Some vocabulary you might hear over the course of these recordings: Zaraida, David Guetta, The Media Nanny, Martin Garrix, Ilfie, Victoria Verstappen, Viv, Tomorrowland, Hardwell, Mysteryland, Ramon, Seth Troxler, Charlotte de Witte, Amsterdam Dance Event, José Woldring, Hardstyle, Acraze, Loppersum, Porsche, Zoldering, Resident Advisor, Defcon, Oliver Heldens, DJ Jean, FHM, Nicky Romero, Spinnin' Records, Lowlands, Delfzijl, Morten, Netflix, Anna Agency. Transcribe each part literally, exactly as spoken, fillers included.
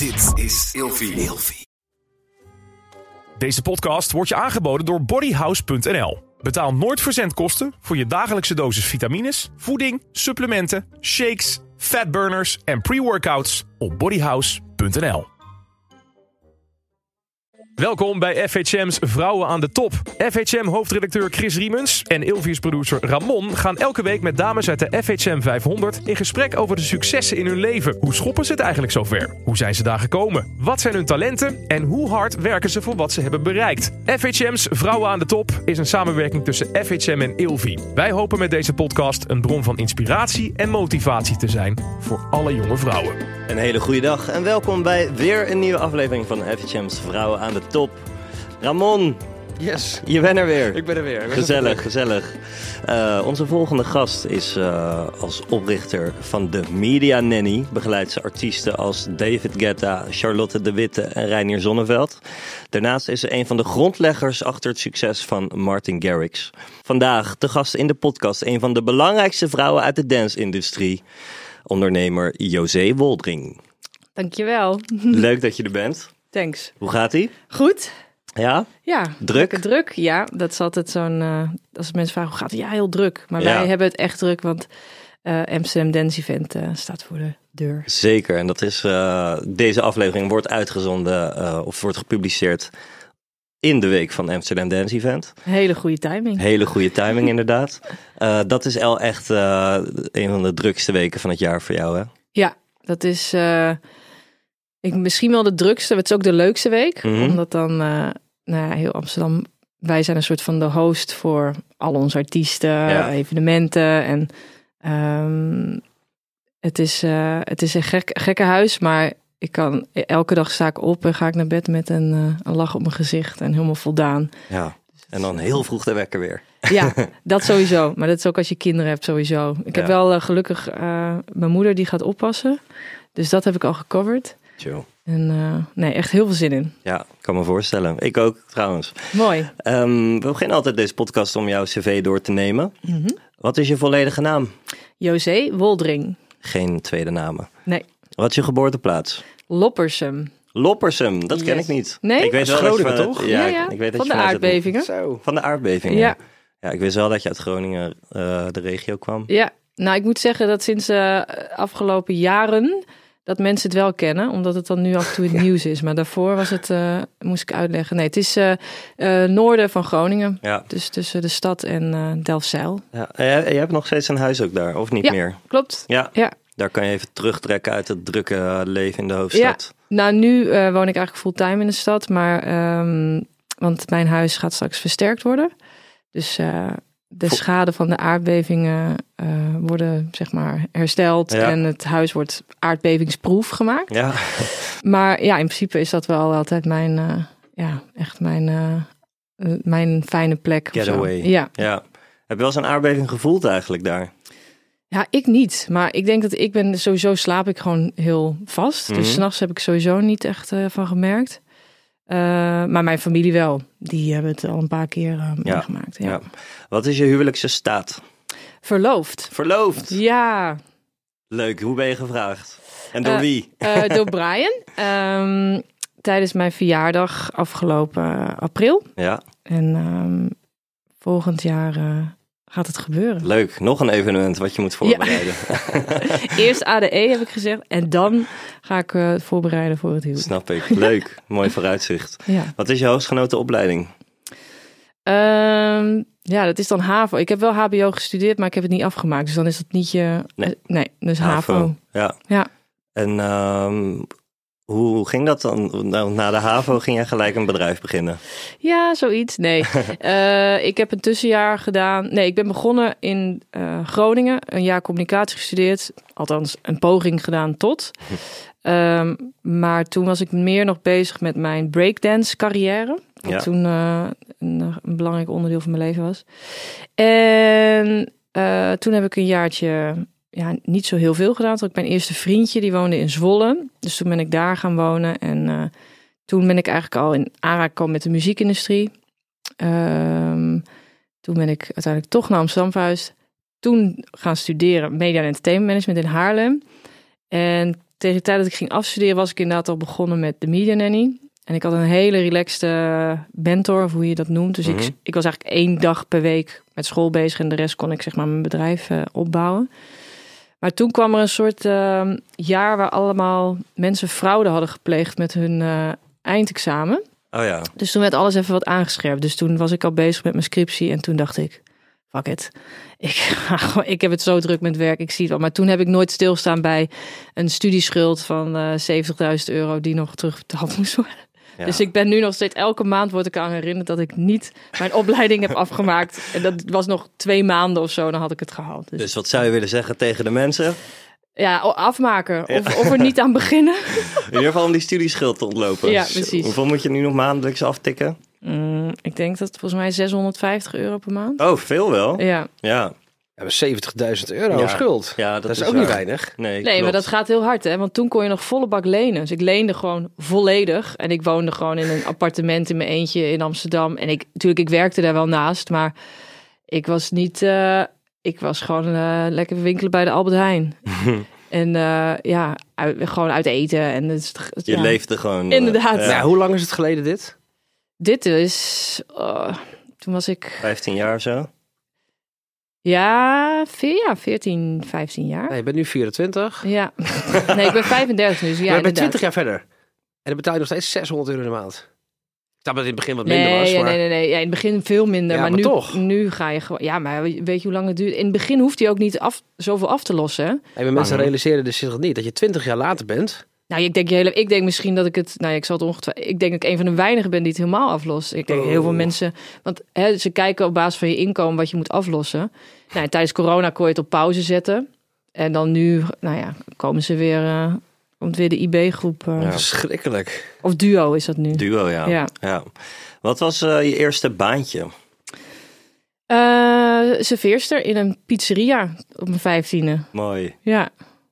Dit is Ilfie. Ilfie. Deze podcast wordt je aangeboden door bodyhouse punt n l. Betaal nooit verzendkosten voor je dagelijkse dosis vitamines, voeding, supplementen, shakes, fatburners en pre-workouts op bodyhouse punt n l. Welkom bij F H M's Vrouwen aan de Top. F H M-hoofdredacteur Chris Riemens en Ilvius-producer Ramon gaan elke week met dames uit de F H M vijfhonderd in gesprek over de successen in hun leven. Hoe schoppen ze het eigenlijk zover? Hoe zijn ze daar gekomen? Wat zijn hun talenten? En hoe hard werken ze voor wat ze hebben bereikt? F H M's Vrouwen aan de Top is een samenwerking tussen F H M en Ilvi. Wij hopen met deze podcast een bron van inspiratie en motivatie te zijn voor alle jonge vrouwen. Een hele goede dag en welkom bij weer een nieuwe aflevering van F H M's Vrouwen aan de Top. Top. Ramon, yes. Je bent er weer. Ik ben er weer. Ben gezellig, er gezellig. Uh, onze volgende gast is uh, als oprichter van The Media Nanny. Begeleidt ze artiesten als David Guetta, Charlotte de Witte en Reinier Zonneveld. Daarnaast is ze een van de grondleggers achter het succes van Martin Garrix. Vandaag de gast in de podcast, een van de belangrijkste vrouwen uit de dance-industrie. Ondernemer José Woldring. Dankjewel. Leuk dat je er bent. Thanks. Hoe gaat-ie? Goed. Ja? Ja. Druk? Druk, ja. Dat is altijd zo'n... Uh, als mensen vragen, hoe gaat het? Ja, heel druk. Maar ja. Wij hebben het echt druk, want uh, Amsterdam Dance Event uh, staat voor de deur. Zeker. En dat is... Uh, deze aflevering wordt uitgezonden uh, of wordt gepubliceerd in de week van Amsterdam Dance Event. Hele goede timing. Hele goede timing, inderdaad. Uh, dat is al echt uh, een van de drukste weken van het jaar voor jou, hè? Ja, dat is... Uh, Ik, misschien wel de drukste, het is ook de leukste week. Mm-hmm. Omdat dan, uh, nou ja, heel Amsterdam, wij zijn een soort van de host voor al onze artiesten, ja. evenementen. En um, het, is, uh, het is een gek, gekke huis, maar ik kan elke dag sta ik op en ga ik naar bed met een, uh, een lach op mijn gezicht en helemaal voldaan. Ja. En dan heel vroeg de wekker weer. Ja, dat sowieso. Maar dat is ook als je kinderen hebt sowieso. Ik heb ja. wel uh, gelukkig uh, mijn moeder die gaat oppassen. Dus dat heb ik al gecoverd. Chill. En uh, nee, echt heel veel zin in. Ja, kan me voorstellen. Ik ook trouwens. Mooi. Um, we beginnen altijd deze podcast om jouw cv door te nemen. Mm-hmm. Wat is je volledige naam? José Woldring. Geen tweede namen? Nee. Wat is je geboorteplaats? Loppersum. Loppersum, dat yes. ken ik niet. Nee? Ik weet wel Groningen, dat, toch? Ja, ja, ja. Ik weet dat van, je de aardbevingen. Zo. Van de aardbevingen. Ja. Ja, ik wist wel dat je uit Groningen uh, de regio kwam. Ja, nou ik moet zeggen dat sinds de uh, afgelopen jaren... dat mensen het wel kennen, omdat het dan nu af en toe het nieuws is. Maar daarvoor was het, uh, moest ik uitleggen. Nee, het is uh, uh, noorden van Groningen. Ja. Dus tussen de stad en uh, Delfzijl. Ja. En jij, jij hebt nog steeds een huis ook daar, of niet ja, meer? Klopt. Ja, ja. Daar kan je even terugtrekken uit het drukke leven in de hoofdstad. Ja. Nou, nu uh, woon ik eigenlijk fulltime in de stad. Maar, um, want mijn huis gaat straks versterkt worden. Dus... Uh, De schade van de aardbevingen uh, worden zeg maar hersteld. Ja. En het huis wordt aardbevingsproof gemaakt. Ja. Maar ja, in principe is dat wel altijd mijn, uh, ja, echt mijn, uh, mijn fijne plek. Getaway. Ja. Ja. Heb je wel eens een aardbeving gevoeld eigenlijk daar? Ja, ik niet. Maar ik denk dat ik ben, sowieso slaap ik gewoon heel vast. Mm-hmm. Dus 's nachts heb ik sowieso niet echt uh, van gemerkt. Uh, maar mijn familie wel. Die hebben het al een paar keer uh, ja. meegemaakt. Ja. Ja. Wat is je huwelijkse staat? Verloofd. Verloofd? Ja. Leuk. Hoe ben je gevraagd? En door uh, wie? Uh, door Brian. Um, tijdens mijn verjaardag afgelopen april. Ja. En um, volgend jaar... Uh, gaat het gebeuren. Leuk, nog een evenement wat je moet voorbereiden. Ja. Eerst A D E heb ik gezegd en dan ga ik uh, voorbereiden voor het huwelijk. Snap ik, leuk. Mooi vooruitzicht. Ja. Wat is je hoogstgenoten opleiding? Um, ja, dat is dan HAVO. Ik heb wel H B O gestudeerd, maar ik heb het niet afgemaakt. Dus dan is dat niet je... Nee, nee dus HAVO. HAVO. Ja. Ja. En um, hoe ging dat dan? Nou, na de HAVO ging jij gelijk een bedrijf beginnen? Ja, zoiets. Nee. uh, ik heb een tussenjaar gedaan. Nee, ik ben begonnen in uh, Groningen. Een jaar communicatie gestudeerd. Althans, een poging gedaan tot. um, maar toen was ik meer nog bezig met mijn breakdance carrière. Wat ja. toen uh, een, een belangrijk onderdeel van mijn leven was. En uh, toen heb ik een jaartje... Ja, niet zo heel veel gedaan. Ik mijn eerste vriendje, die woonde in Zwolle. Dus toen ben ik daar gaan wonen. En uh, toen ben ik eigenlijk al in aanraking gekomen met de muziekindustrie. Um, toen ben ik uiteindelijk toch naar Amsterdam verhuisd. Toen gaan studeren media en entertainment management in Haarlem. En tegen de tijd dat ik ging afstuderen was ik inderdaad al begonnen met The Media Nanny. En ik had een hele relaxte mentor, of hoe je dat noemt. Dus mm-hmm. ik, ik was eigenlijk één dag per week met school bezig en de rest kon ik zeg maar mijn bedrijf uh, opbouwen. Maar toen kwam er een soort uh, jaar waar allemaal mensen fraude hadden gepleegd met hun uh, eindexamen. Oh ja. Dus toen werd alles even wat aangescherpt. Dus toen was ik al bezig met mijn scriptie en toen dacht ik, fuck it. Ik, ik heb het zo druk met werk, ik zie het wel. Maar toen heb ik nooit stilstaan bij een studieschuld van uh, zeventigduizend euro die nog terugbetaald moest worden. Ja. Dus ik ben nu nog steeds, elke maand word ik aan herinnerd dat ik niet mijn opleiding heb afgemaakt. En dat was nog twee maanden of zo, dan had ik het gehaald. Dus, dus wat zou je willen zeggen tegen de mensen? Ja, afmaken. Ja. Of, of er niet aan beginnen. In ieder geval om die studieschuld te ontlopen. Ja, precies. Hoeveel moet je nu nog maandelijks aftikken? Mm, ik denk dat volgens mij zeshonderdvijftig euro per maand. Oh, veel wel. Ja. Ja. zeventigduizend euro ja. schuld. Ja, dat, dat is ook waar. Niet weinig. Nee, nee maar dat gaat heel hard, hè? Want toen kon je nog volle bak lenen. Dus ik leende gewoon volledig. En ik woonde gewoon in een appartement in mijn eentje in Amsterdam. En ik, natuurlijk, ik werkte daar wel naast. Maar ik was niet... Uh, ik was gewoon uh, lekker winkelen bij de Albert Heijn. En uh, ja, uit, gewoon uit eten. En het, ja. Je leefde gewoon. Inderdaad. Uh, ja. Ja, hoe lang is het geleden dit? Dit is... Uh, toen was ik... vijftien jaar of zo? Ja, veertien, vijftien jaar. Nee, je bent nu vierentwintig. Ja. Nee, ik ben vijfendertig nu. Dus ja, maar je bent twintig jaar verder. En dan betaal je nog steeds zeshonderd euro in de maand. Ik dacht dat het in het begin wat minder nee, was. Maar... Nee, nee, nee. Ja, in het begin veel minder. Ja, maar, maar nu, toch. Nu ga je gewoon... Ja, maar weet je hoe lang het duurt? In het begin hoeft hij ook niet af, zoveel af te lossen. En hey, mensen oh. realiseren dus zich niet. Dat je twintig jaar later bent... Nou, ik denk, je hele, ik denk misschien dat ik het... Nou, ik zal het ongetwijfeld... Ik denk dat ik een van de weinigen ben die het helemaal aflost. Ik denk oh. heel veel mensen... Want hè, ze kijken op basis van je inkomen wat je moet aflossen. Nou, tijdens corona kon je het op pauze zetten. En dan nu, nou ja, komen ze weer... Uh, komt weer de I B-groep. Uh, ja, verschrikkelijk. Of duo is dat nu. Duo, ja. ja. ja. Wat was uh, je eerste baantje? Uh, serveerster in een pizzeria op mijn vijftiende. Mooi. Ja.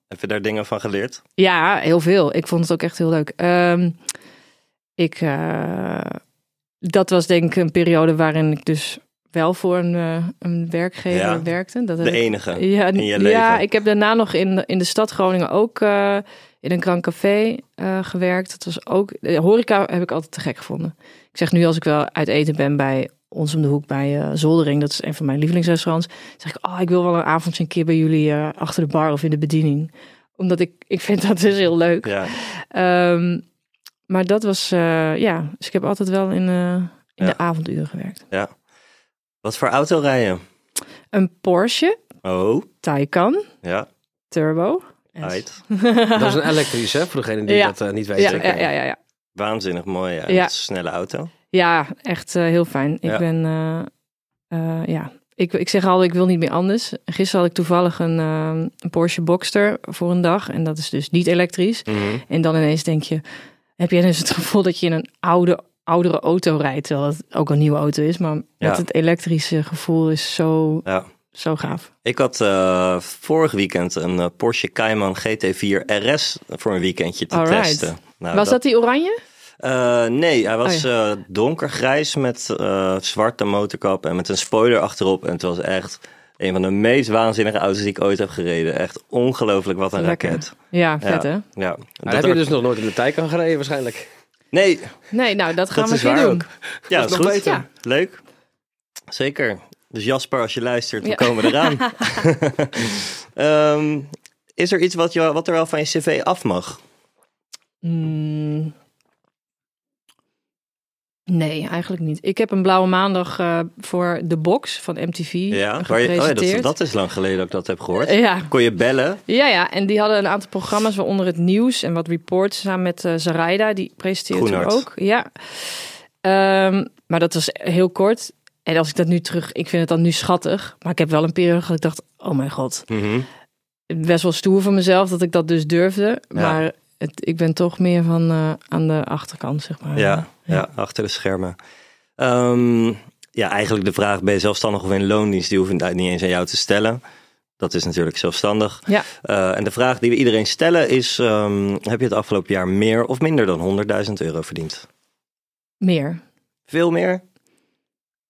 Heb je daar dingen van geleerd? Ja, heel veel. Ik vond het ook echt heel leuk. Um, ik, uh, dat was denk ik een periode waarin ik dus wel voor een, uh, een werkgever ja, werkte. Dat de enige ik, ja, in je leven. Ja, ik heb daarna nog in, in de stad Groningen ook uh, in een grand café uh, gewerkt. Dat was ook uh, horeca heb ik altijd te gek gevonden. Ik zeg nu als ik wel uit eten ben bij ons om de hoek bij uh, Zoldering, dat is een van mijn lievelingsrestaurants. Zeg ik, oh, ik wil wel een avondje een keer bij jullie uh, achter de bar of in de bediening. Omdat ik, ik vind dat dus heel leuk. Ja. Um, maar dat was, uh, ja, dus ik heb altijd wel in, uh, in ja. de avonduren gewerkt. Ja. Wat voor auto rij je? Een Porsche. Oh. Taycan. Ja. Turbo. Uit. Dat is een elektrisch, hè, voor degene die ja. dat uh, niet weet. Ja, ja, ja, ja, ja. Waanzinnig mooi, ja. ja. Snelle auto. Ja, echt uh, heel fijn. Ik ja. ben, uh, uh, ja, ik, ik zeg al, ik wil niet meer anders. Gisteren had ik toevallig een, uh, een Porsche Boxster voor een dag. En dat is dus niet elektrisch. Mm-hmm. En dan ineens denk je, heb je dus het gevoel dat je in een oude, oudere auto rijdt. Terwijl het ook een nieuwe auto is. Maar ja. dat het elektrische gevoel is zo, ja. zo gaaf. Ik had uh, vorig weekend een Porsche Cayman G T vier R S voor een weekendje te Alright. testen. Nou, Was dat... dat die oranje? Uh, nee, hij was oh ja. uh, donkergrijs met uh, zwarte motorkap en met een spoiler achterop. En het was echt een van de meest waanzinnige auto's die ik ooit heb gereden. Echt ongelooflijk, wat een Lekker. raket. Ja, vet ja. hè? Ja. Ja. Dat heb je dus nog nooit in de Taycan gereden waarschijnlijk? Nee. Nee, nou dat gaan dat we weer doen. Ja, dat is goed. Ja. Leuk. Zeker. Dus Jasper, als je luistert, we ja. komen eraan. um, is er iets wat, je, wat er wel van je cv af mag? Mm. Nee, eigenlijk niet. Ik heb een blauwe maandag uh, voor de box van M T V ja, gepresenteerd. Je, oh ja, dat, dat is lang geleden dat ik dat heb gehoord. Uh, ja. Kon je bellen? Ja, ja, en die hadden een aantal programma's, waaronder het nieuws en wat reports samen met uh, Zaraida. Die presenteert er ook. Ja. Um, maar dat was heel kort. En als ik dat nu terug... Ik vind het dan nu schattig. Maar ik heb wel een periode dat ik dacht, oh mijn god. Mm-hmm. Best wel stoer van mezelf dat ik dat dus durfde. Ja. Maar... Het, ik ben toch meer van uh, aan de achterkant, zeg maar. Ja, ja. ja achter de schermen. Um, ja, eigenlijk de vraag, ben je zelfstandig of in loondienst? Die hoef ik niet eens aan jou te stellen. Dat is natuurlijk zelfstandig. Ja. Uh, en de vraag die we iedereen stellen is... Um, heb je het afgelopen jaar meer of minder dan honderdduizend euro verdiend? Meer. Veel meer?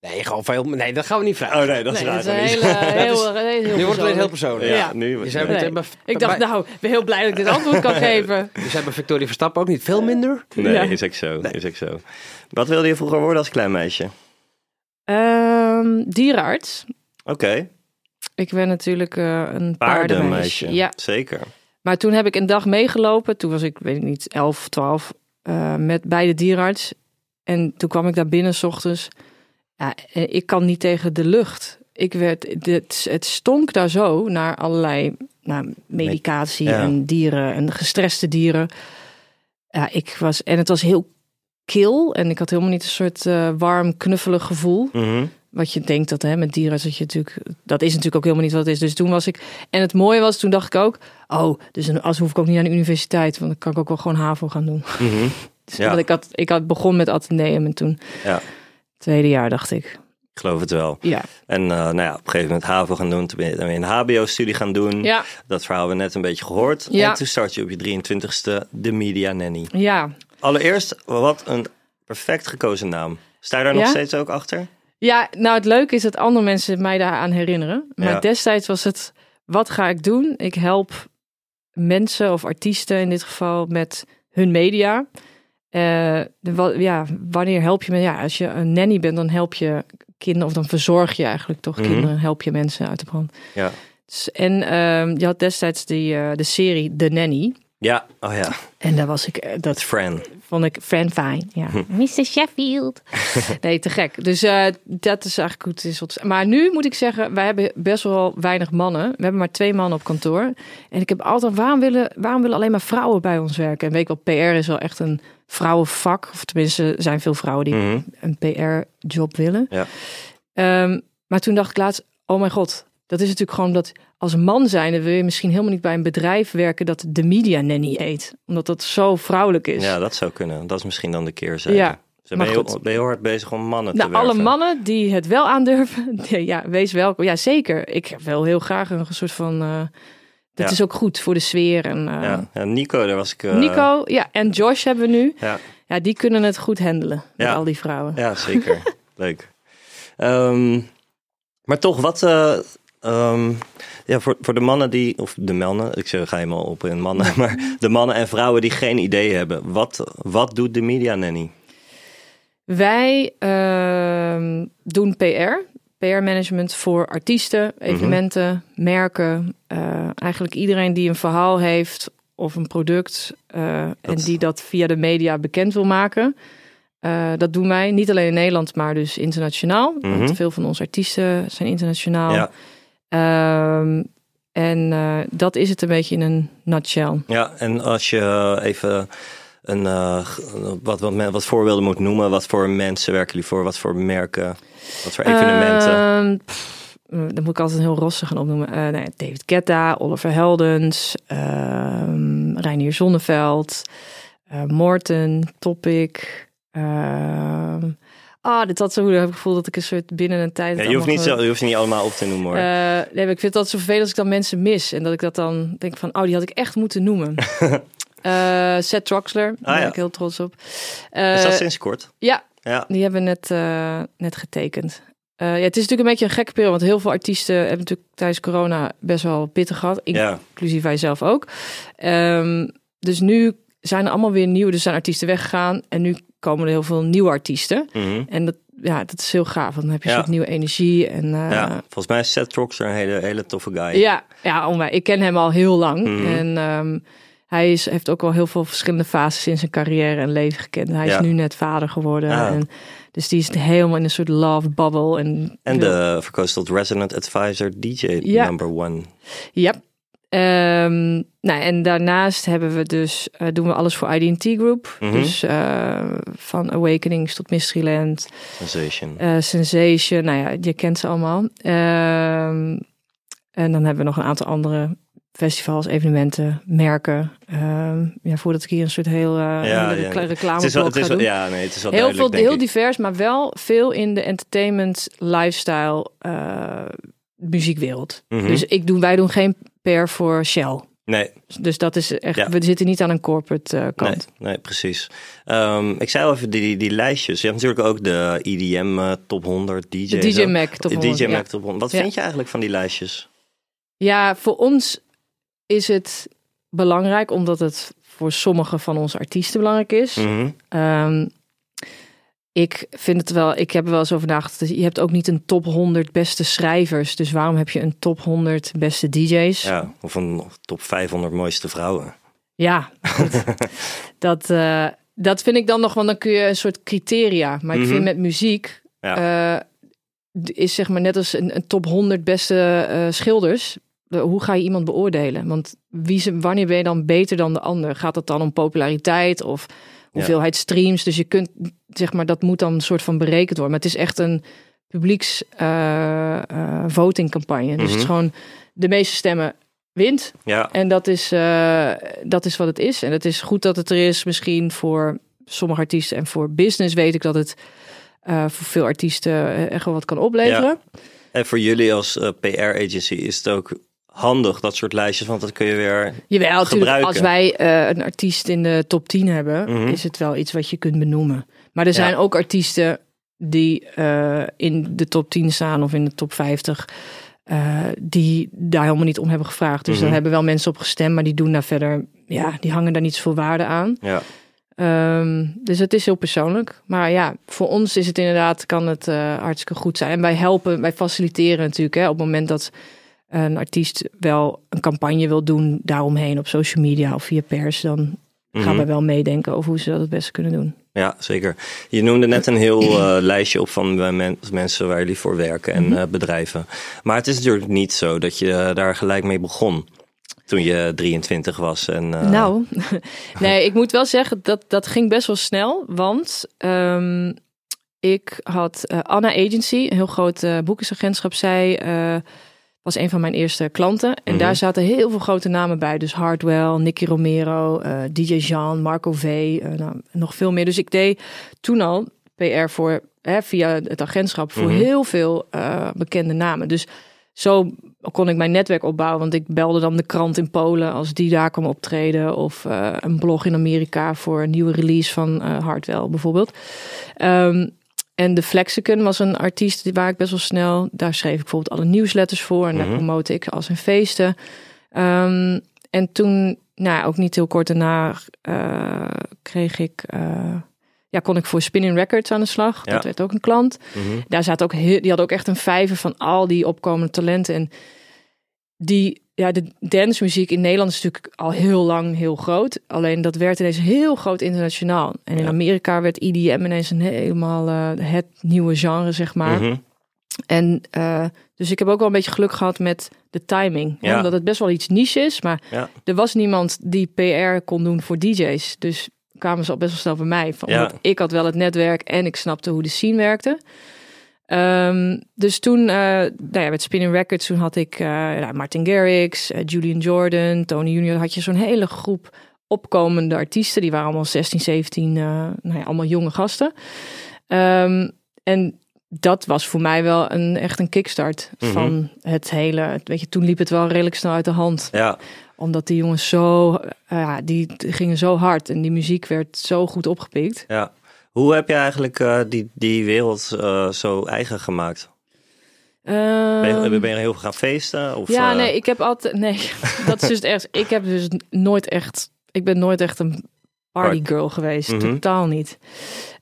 Nee, gewoon veel. Nee, dat gaan we niet vragen. Oh nee, dat is nee, raar. Dat is een hele, heel, heel, heel nu wordt het heel persoonlijk. Ja, ja. Nu, je zei nee. bij, ik dacht, nou, ik ben heel blij dat ik dit antwoord kan geven. Je zei bij Victoria Verstappen ook niet veel minder. Nee, ja. is, ook zo, nee. is ook zo. Wat wilde je vroeger worden als klein meisje? Um, dierenarts. Oké. Okay. Ik ben natuurlijk uh, een paardenmeisje. Paarden ja, zeker. Maar toen heb ik een dag meegelopen. Toen was ik, weet ik niet, elf, twaalf, uh, met bij de dierenarts. En toen kwam ik daar binnen 's ochtends. Ja, ik kan niet tegen de lucht. Ik werd, dit, het stonk daar zo naar allerlei nou, medicatie ja. en dieren en gestreste dieren. Ja, ik was, en het was heel kil en ik had helemaal niet een soort uh, warm, knuffelig gevoel. Mm-hmm. Wat je denkt dat hè, met dieren, dat je natuurlijk, dat is natuurlijk ook helemaal niet wat het is. Dus toen was ik, en het mooie was, toen dacht ik ook, oh, dus als hoef ik ook niet naar de universiteit, want dan kan ik ook wel gewoon HAVO gaan doen. Mm-hmm. Dus ja. ik, had, ik had begon met ateneum en toen... Ja. Tweede jaar, dacht ik. Ik geloof het wel. Ja. En uh, nou ja, op een gegeven moment HAVO gaan doen. Toen ben je een H B O-studie gaan doen. Ja. Dat verhaal hebben we net een beetje gehoord. Ja. En toen start je op je drieëntwintigste de Media Nanny. Ja. Allereerst, wat een perfect gekozen naam. Sta je daar ja? nog steeds ook achter? Ja, nou het leuke is dat andere mensen mij daaraan herinneren. Maar ja. destijds was het, wat ga ik doen? Ik help mensen of artiesten in dit geval met hun media... Uh, de, wa, ja, wanneer help je me? Ja, als je een nanny bent, dan help je kinderen, of dan verzorg je eigenlijk toch mm-hmm. kinderen, help je mensen uit de brand. Ja. Dus, en uh, je had destijds die, uh, de serie The Nanny. Ja, oh ja. En daar was ik, uh, dat Fran. Vond ik Fran fijn. Ja. Hm. mister Sheffield. Nee, te gek. Dus uh, dat is eigenlijk goed. Is wat, maar nu moet ik zeggen, wij hebben best wel weinig mannen. We hebben maar twee mannen op kantoor. En ik heb altijd, waarom willen, waarom willen alleen maar vrouwen bij ons werken? En weet ik wel, P R is wel echt een vrouwenvak, of tenminste zijn veel vrouwen die mm-hmm. een P R-job willen. Ja. Um, maar toen dacht ik laatst, oh mijn god, dat is natuurlijk gewoon dat als man zijnde wil je misschien helemaal niet bij een bedrijf werken dat de Media Nanny eet, omdat dat zo vrouwelijk is. Ja, dat zou kunnen. Dat is misschien dan de keerzijde. Ja. Ze dus ben, ben je hard bezig om mannen nou, te werven. Alle mannen die het wel aandurven, ja, wees welkom. Ja, zeker. Ik heb wel heel graag een soort van... Uh, Dat ja. is ook goed voor de sfeer. En, uh... ja. ja, Nico, daar was ik... Uh... Nico, ja, en Josh hebben we nu. Ja, ja die kunnen het goed handelen, met ja. al die vrouwen. Ja, zeker. Leuk. Um, maar toch, wat... Uh, um, ja, voor, voor de mannen die... Of de mannen, ik zeg, ga helemaal op in mannen. Maar de mannen en vrouwen die geen idee hebben. Wat, wat doet de Media Nanny? Wij uh, doen P R... P R-management voor artiesten, evenementen, mm-hmm. merken. Uh, eigenlijk iedereen die een verhaal heeft of een product... Uh, en die dat via de media bekend wil maken. Uh, dat doen wij, niet alleen in Nederland, maar dus internationaal. Mm-hmm. Want veel van onze artiesten zijn internationaal. Ja. Um, en uh, dat is het een beetje in een nutshell. Ja, en als je even... Een, uh, wat, wat, wat voorbeelden moet noemen. Wat voor mensen werken jullie voor? Wat voor merken? Wat voor evenementen? Um, pff, dan moet ik altijd een heel rossig gaan opnoemen. Uh, nee, David Guetta, Oliver Heldens, um, Reinier Zonneveld, uh, Morten, Topic. Um, ah, dit had zo goed. Ik heb het gevoel dat ik een soort binnen een tijd... Ja, je, hoeft niet zo, je hoeft ze niet allemaal op te noemen hoor. Uh, nee, maar ik vind dat zo vervelend als ik dan mensen mis. En dat ik dat dan denk van, oh die had ik echt moeten noemen. Uh, Seth Troxler, daar ah, ben ik ja. heel trots op. Uh, is dat sinds kort? Ja, ja. die hebben net, uh, net getekend. Uh, ja, het is natuurlijk een beetje een gekke periode, want heel veel artiesten hebben natuurlijk tijdens corona best wel pittig gehad, ja. inclusief wij zelf ook. Um, dus nu zijn er allemaal weer nieuwe, dus zijn artiesten weggegaan en nu komen er heel veel nieuwe artiesten. Mm-hmm. En dat, ja, dat is heel gaaf, want dan heb je ja. een soort nieuwe energie. En, uh, ja. Volgens mij is Seth Troxler een hele, hele toffe guy. Ja, ja onwijs. Ik ken hem al heel lang mm-hmm. en... Um, Hij is, heeft ook wel heel veel verschillende fases in zijn carrière en leven gekend. Hij ja. is nu net vader geworden. Ah. En dus die is helemaal in een soort love bubble. En, en de uh, verkozen tot Resident Advisor D J ja. number one. Ja. Um, nou, en daarnaast hebben we dus, uh, doen we alles voor I D en T Group. Mm-hmm. Dus uh, van Awakenings tot Mysteryland. Sensation. Uh, Sensation. Nou ja, je kent ze allemaal. Um, en dan hebben we nog een aantal andere... festivals, evenementen, merken. Uh, ja, voordat ik hier een soort heel uh, ja, ja. reclame het wel, het ga wel, doen. Ja, nee, het is wel heel veel, heel ik. divers, maar wel veel in de entertainment, lifestyle, uh, muziekwereld. Mm-hmm. Dus ik doe, wij doen geen P R voor Shell Nee. Dus dat is echt, ja. We zitten niet aan een corporate uh, kant. Nee, nee, precies. Um, ik zei al even die, die lijstjes. Je hebt natuurlijk ook de I D M uh, top honderd, D J. De D J zo. Mac top honderd. D J ja. Mac top honderd. Wat ja. vind je eigenlijk van die lijstjes? Ja, voor ons is het belangrijk, omdat het voor sommige van onze artiesten belangrijk is. Mm-hmm. Um, ik vind het wel, ik heb er wel eens over nagedacht. Je hebt ook niet een top honderd beste schrijvers. Dus waarom heb je een top honderd beste D J's? Ja, of een top vijfhonderd mooiste vrouwen. Ja, dat, dat, uh, dat vind ik dan nog, want dan kun je een soort criteria. Maar mm-hmm. ik vind met muziek ja. uh, is zeg maar net als een, een top honderd beste uh, schilders. Hoe ga je iemand beoordelen? Want wie ze, wanneer ben je dan beter dan de ander? Gaat het dan om populariteit of hoeveelheid ja. streams? Dus je kunt, zeg maar, dat moet dan een soort van berekend worden. Maar het is echt een publieks uh, uh, votingcampagne. Mm-hmm. Dus het is gewoon de meeste stemmen wint. Ja. En dat is, uh, dat is wat het is. En het is goed dat het er is. Misschien voor sommige artiesten en voor business weet ik dat het uh, voor veel artiesten echt wel wat kan opleveren. Ja. En voor jullie als uh, P R-agency is het ook handig, dat soort lijstjes, want dat kun je weer Jawel, gebruiken. Als wij uh, een artiest in de top tien hebben, mm-hmm. is het wel iets wat je kunt benoemen. Maar er zijn ja. ook artiesten die uh, in de top tien staan of in de top vijftig, uh, die daar helemaal niet om hebben gevraagd. Dus mm-hmm. daar hebben wel mensen op gestemd, maar die doen daar verder, ja, die hangen daar niet zoveel waarde aan. Ja. Um, dus het is heel persoonlijk. Maar ja, voor ons is het inderdaad, kan het uh, hartstikke goed zijn. En wij helpen, wij faciliteren natuurlijk, hè, op het moment dat een artiest wel een campagne wil doen daaromheen op social media of via pers, dan gaan mm-hmm. wij wel meedenken over hoe ze dat het beste kunnen doen. Ja, zeker. Je noemde net een heel uh, lijstje op van men- mensen waar jullie voor werken en mm-hmm. uh, bedrijven. Maar het is natuurlijk niet zo dat je uh, daar gelijk mee begon toen je drieëntwintig was. En, uh... Nou, nee, ik moet wel zeggen dat dat ging best wel snel, want um, ik had uh, Anna Agency, een heel groot uh, boekingsagentschap, zij Uh, was een van mijn eerste klanten. En mm-hmm. daar zaten heel veel grote namen bij. Dus Hardwell, Nicky Romero, uh, D J Jean, Marco V. Uh, nou, nog veel meer. Dus ik deed toen al P R voor, hè, via het agentschap voor mm-hmm. heel veel uh, bekende namen. Dus zo kon ik mijn netwerk opbouwen. Want ik belde dan de krant in Polen als die daar kwam optreden. Of uh, een blog in Amerika voor een nieuwe release van uh, Hardwell bijvoorbeeld. Um, En de Flexicon was een artiest waar ik best wel snel, daar schreef ik bijvoorbeeld alle nieuwsletters voor en daar mm-hmm. promote ik als in feesten. Um, en toen, nou ook niet heel kort daarna, uh, kreeg ik, uh, ja, kon ik voor Spinnin' Records aan de slag. Ja. Dat werd ook een klant. Mm-hmm. Daar zaten ook heel, die had ook echt een vijver van al die opkomende talenten. En die, ja, de dancemuziek in Nederland is natuurlijk al heel lang heel groot. Alleen dat werd ineens heel groot internationaal. En in ja. Amerika werd I D M ineens een helemaal uh, het nieuwe genre, zeg maar. Mm-hmm. En uh, dus ik heb ook wel een beetje geluk gehad met de timing. Ja. Hè, omdat het best wel iets niche is. Maar ja. er was niemand die P R kon doen voor D J's. Dus kwamen ze al best wel snel bij mij. Van, ja. omdat ik had wel het netwerk en ik snapte hoe de scene werkte. Um, dus toen, uh, nou ja, met Spinnin' Records, toen had ik uh, nou, Martin Garrix, uh, Julian Jordan, Tony Junior. Had je zo'n hele groep opkomende artiesten. Die waren allemaal zestien, zeventien, uh, nou ja, allemaal jonge gasten. Um, en dat was voor mij wel een, echt een kickstart mm-hmm. van het hele. Weet je, toen liep het wel redelijk snel uit de hand. Ja. Omdat die jongens zo, uh, die gingen zo hard en die muziek werd zo goed opgepikt. Ja. Hoe heb je eigenlijk uh, die, die wereld uh, zo eigen gemaakt? Um, ben, je, ben je heel veel gaan feesten? Of, ja, uh... nee, ik heb altijd. Nee, dat is dus echt. Ik heb dus nooit echt. Ik ben nooit echt een partygirl geweest. Mm-hmm. Totaal niet.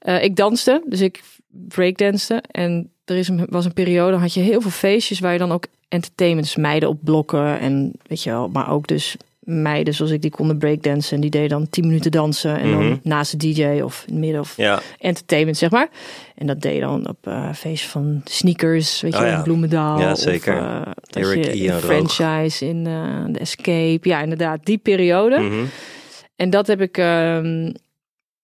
Uh, ik danste, dus ik breakdanste. En er is een, was een periode, had je heel veel feestjes waar je dan ook entertainments meiden op blokken. En weet je wel, maar ook dus meiden zoals ik, die konden breakdansen en die deden dan tien minuten dansen en mm-hmm. dan naast de D J of in het midden of ja. entertainment, zeg maar. En dat deed je dan op uh, feest van sneakers, weet je, oh, ja. in Bloemendaal. Ja, zeker. Of, uh, dat je, een Roog. Franchise in uh, de Escape. Ja, inderdaad, die periode. Mm-hmm. En dat heb ik, um,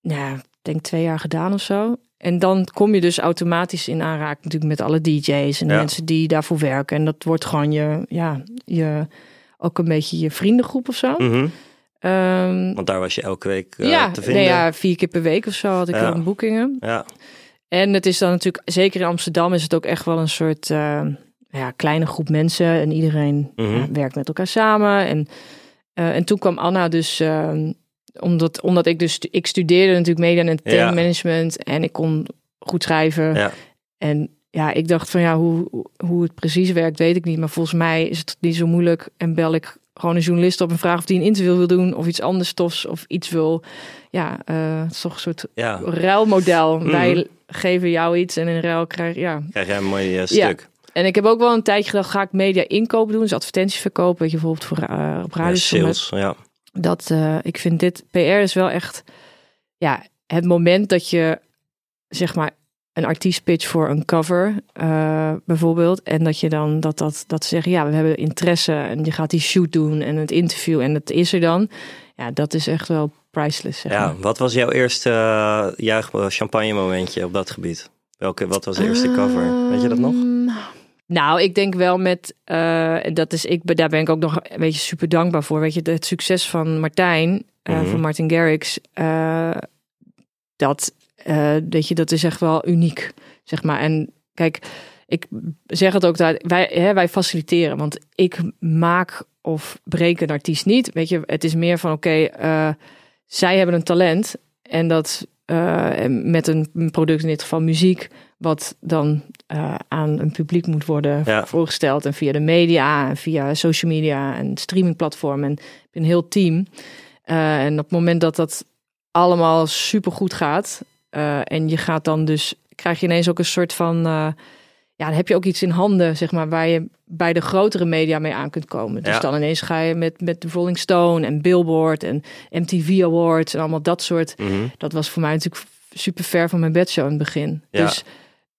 ja, denk twee jaar gedaan of zo. En dan kom je dus automatisch in aanraking natuurlijk met alle D J's en ja. mensen die daarvoor werken. En dat wordt gewoon je, ja, je ook een beetje je vriendengroep of zo. Mm-hmm. Um, Want daar was je elke week uh, ja, te vinden. Nee, ja, vier keer per week of zo had ik ja. dan boekingen. Ja. En het is dan natuurlijk, zeker in Amsterdam, is het ook echt wel een soort uh, ja, kleine groep mensen. En iedereen mm-hmm. ja, werkt met elkaar samen. En Uh, en toen kwam Anna dus... Uh, omdat, omdat ik dus... Ik studeerde natuurlijk media en entertainment ja. management. En ik kon goed schrijven. Ja. En ja, ik dacht van ja, hoe, hoe het precies werkt weet ik niet. Maar volgens mij is het niet zo moeilijk. En bel ik gewoon een journalist op en vraag of die een interview wil doen. Of iets anders tofs. Of iets wil... Ja, uh, het is toch een soort ja. ruilmodel. Mm. Wij geven jou iets en in ruil krijg, ja. krijg jij een mooi uh, stuk. Ja. En ik heb ook wel een tijdje gedacht, ga ik media inkoop doen? Dus advertenties verkopen, weet je, bijvoorbeeld voor uh, op radio. Ja, sales, ja. Dat, uh, ik vind dit, P R is wel echt, ja, het moment dat je, zeg maar, een artiest pitch voor een cover, uh, bijvoorbeeld. En dat je dan, dat dat, dat zeggen, ja, we hebben interesse en je gaat die shoot doen en het interview en dat is er dan. Ja, dat is echt wel priceless, zeg maar. Ja, wat was jouw eerste uh, juich champagne momentje op dat gebied? Welke, wat was de eerste uh, cover? Weet je dat nog? Nou, ik denk wel met, uh, dat is, ik, daar ben ik ook nog een beetje super dankbaar voor. Weet je, het succes van Martijn, uh, mm-hmm. van Martin Garrix, uh, dat, uh, weet je, dat is echt wel uniek, zeg maar. En kijk, ik zeg het ook, dat wij, hè, wij faciliteren, want ik maak of breek een artiest niet. Weet je, het is meer van, oké, okay, uh, zij hebben een talent en dat uh, met een product, in dit geval muziek, wat dan uh, aan een publiek moet worden ja. voorgesteld. En via de media, en via social media en streamingplatformen. En een heel team. Uh, en op het moment dat dat allemaal supergoed gaat. Uh, en je gaat dan dus, krijg je ineens ook een soort van... Uh, ja, dan heb je ook iets in handen, zeg maar, waar je bij de grotere media mee aan kunt komen. Dus ja. dan ineens ga je met, met de Rolling Stone en Billboard en M T V Awards en allemaal dat soort. Mm-hmm. Dat was voor mij natuurlijk super ver van mijn bedshow in het begin. Ja. Dus...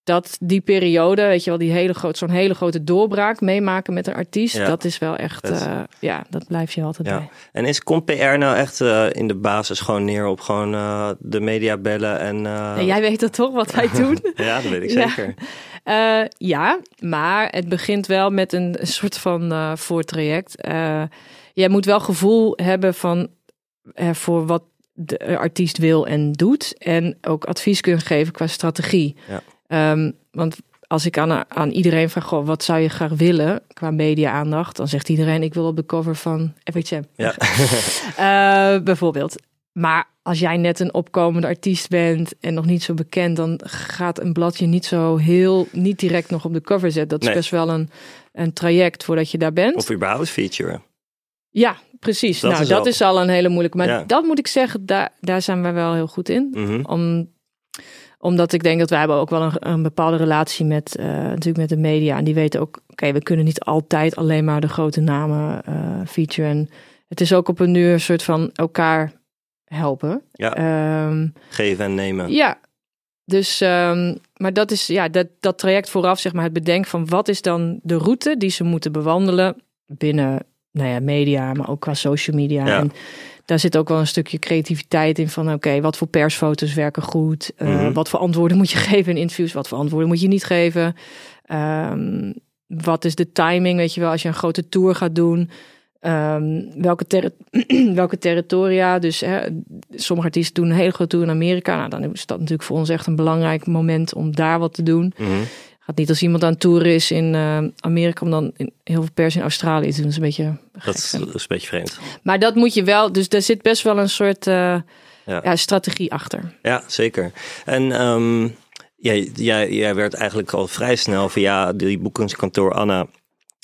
dat die periode, weet je wel, die hele grote, zo'n hele grote doorbraak meemaken met een artiest, ja, dat is wel echt, uh, ja, dat blijf je altijd ja. bij. En is komt P R nou echt uh, in de basis gewoon neer op gewoon uh, de media bellen en? Uh... En jij weet dat toch wat wij doen? Ja, dat weet ik zeker. Ja. Uh, ja, maar het begint wel met een soort van uh, voortraject. Uh, jij moet wel gevoel hebben van uh, voor wat de artiest wil en doet, en ook advies kunnen geven qua strategie. Ja. Um, want als ik aan, aan iedereen vraag, goh, wat zou je graag willen qua media-aandacht? Dan zegt iedereen, ik wil op de cover van F H M. Ja. uh, bijvoorbeeld. Maar als jij net een opkomende artiest bent en nog niet zo bekend, dan gaat een bladje niet zo heel, niet direct nog op de cover zetten. Dat is nee. best wel een, een traject voordat je daar bent. Of überhaupt feature. Ja, precies. Dat nou, is dat al... is al een hele moeilijke. Maar ja. dat moet ik zeggen, daar, daar zijn wij wel heel goed in. Mm-hmm. Om... Omdat ik denk dat wij hebben ook wel een, een bepaalde relatie met, uh, natuurlijk met de media. En die weten ook, oké, okay, we kunnen niet altijd alleen maar de grote namen uh, featuren. Het is ook op een nu een soort van elkaar helpen. Ja, um, geven en nemen. Ja, dus, um, maar dat is, ja, dat, dat traject vooraf, zeg maar, het bedenken van wat is dan de route die ze moeten bewandelen binnen, nou ja, media, maar ook qua social media. Ja. En, daar zit ook wel een stukje creativiteit in van... oké, okay, wat voor persfoto's werken goed? Uh, mm-hmm. Wat voor antwoorden moet je geven in interviews? Wat voor antwoorden moet je niet geven? Um, wat is de timing, weet je wel, als je een grote tour gaat doen? Um, welke, ter- welke territoria? Dus hè, sommige artiesten doen een hele grote tour in Amerika. Nou, dan is dat natuurlijk voor ons echt een belangrijk moment om daar wat te doen. Mm-hmm. Gaat niet als iemand aan tour is in uh, Amerika om dan in, heel veel pers in Australië te doen. Dat is een beetje gek, dat is, dat is een beetje vreemd. Maar dat moet je wel. Dus daar zit best wel een soort uh, ja. Ja, strategie achter. Ja, zeker. En um, jij, jij, jij werd eigenlijk al vrij snel via die boekingskantoor Anna...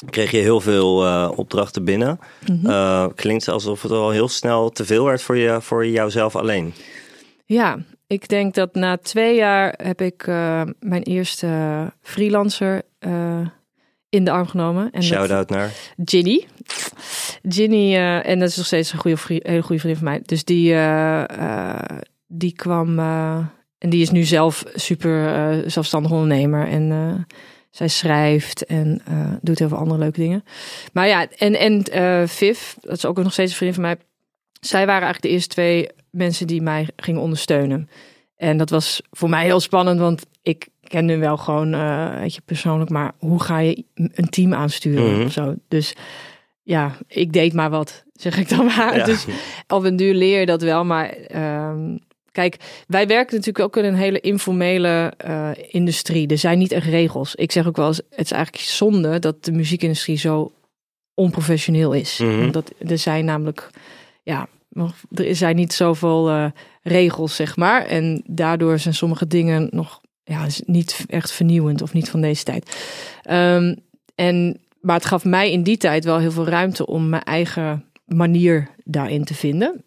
kreeg je heel veel uh, opdrachten binnen. Mm-hmm. Uh, klinkt alsof het al heel snel te veel werd voor, je, voor jouzelf alleen. Ja. Ik denk dat na twee jaar heb ik uh, mijn eerste freelancer uh, in de arm genomen. En shout-out naar? Ginny. Ginny, uh, en dat is nog steeds een goede, hele goede vriend van mij. Dus die, uh, uh, die kwam, uh, en die is nu zelf super uh, zelfstandig ondernemer. En uh, zij schrijft en uh, doet heel veel andere leuke dingen. Maar ja, en, en uh, Viv, dat is ook nog steeds een vriend van mij. Zij waren eigenlijk de eerste twee mensen die mij gingen ondersteunen. En dat was voor mij heel spannend, want ik ken nu wel gewoon, uh, weet je, persoonlijk, maar hoe ga je een team aansturen mm-hmm. of zo? Dus ja, ik deed maar wat, zeg ik dan maar. Ja. Dus op een duur leer je dat wel, maar um, kijk, wij werken natuurlijk ook in een hele informele uh, industrie. Er zijn niet echt regels. Ik zeg ook wel eens, het is eigenlijk zonde dat de muziekindustrie zo onprofessioneel is. Mm-hmm. Omdat er zijn namelijk, ja, er zijn niet zoveel uh, regels, zeg maar. En daardoor zijn sommige dingen nog ja, niet echt vernieuwend of niet van deze tijd. Um, en, maar het gaf mij in die tijd wel heel veel ruimte om mijn eigen manier daarin te vinden.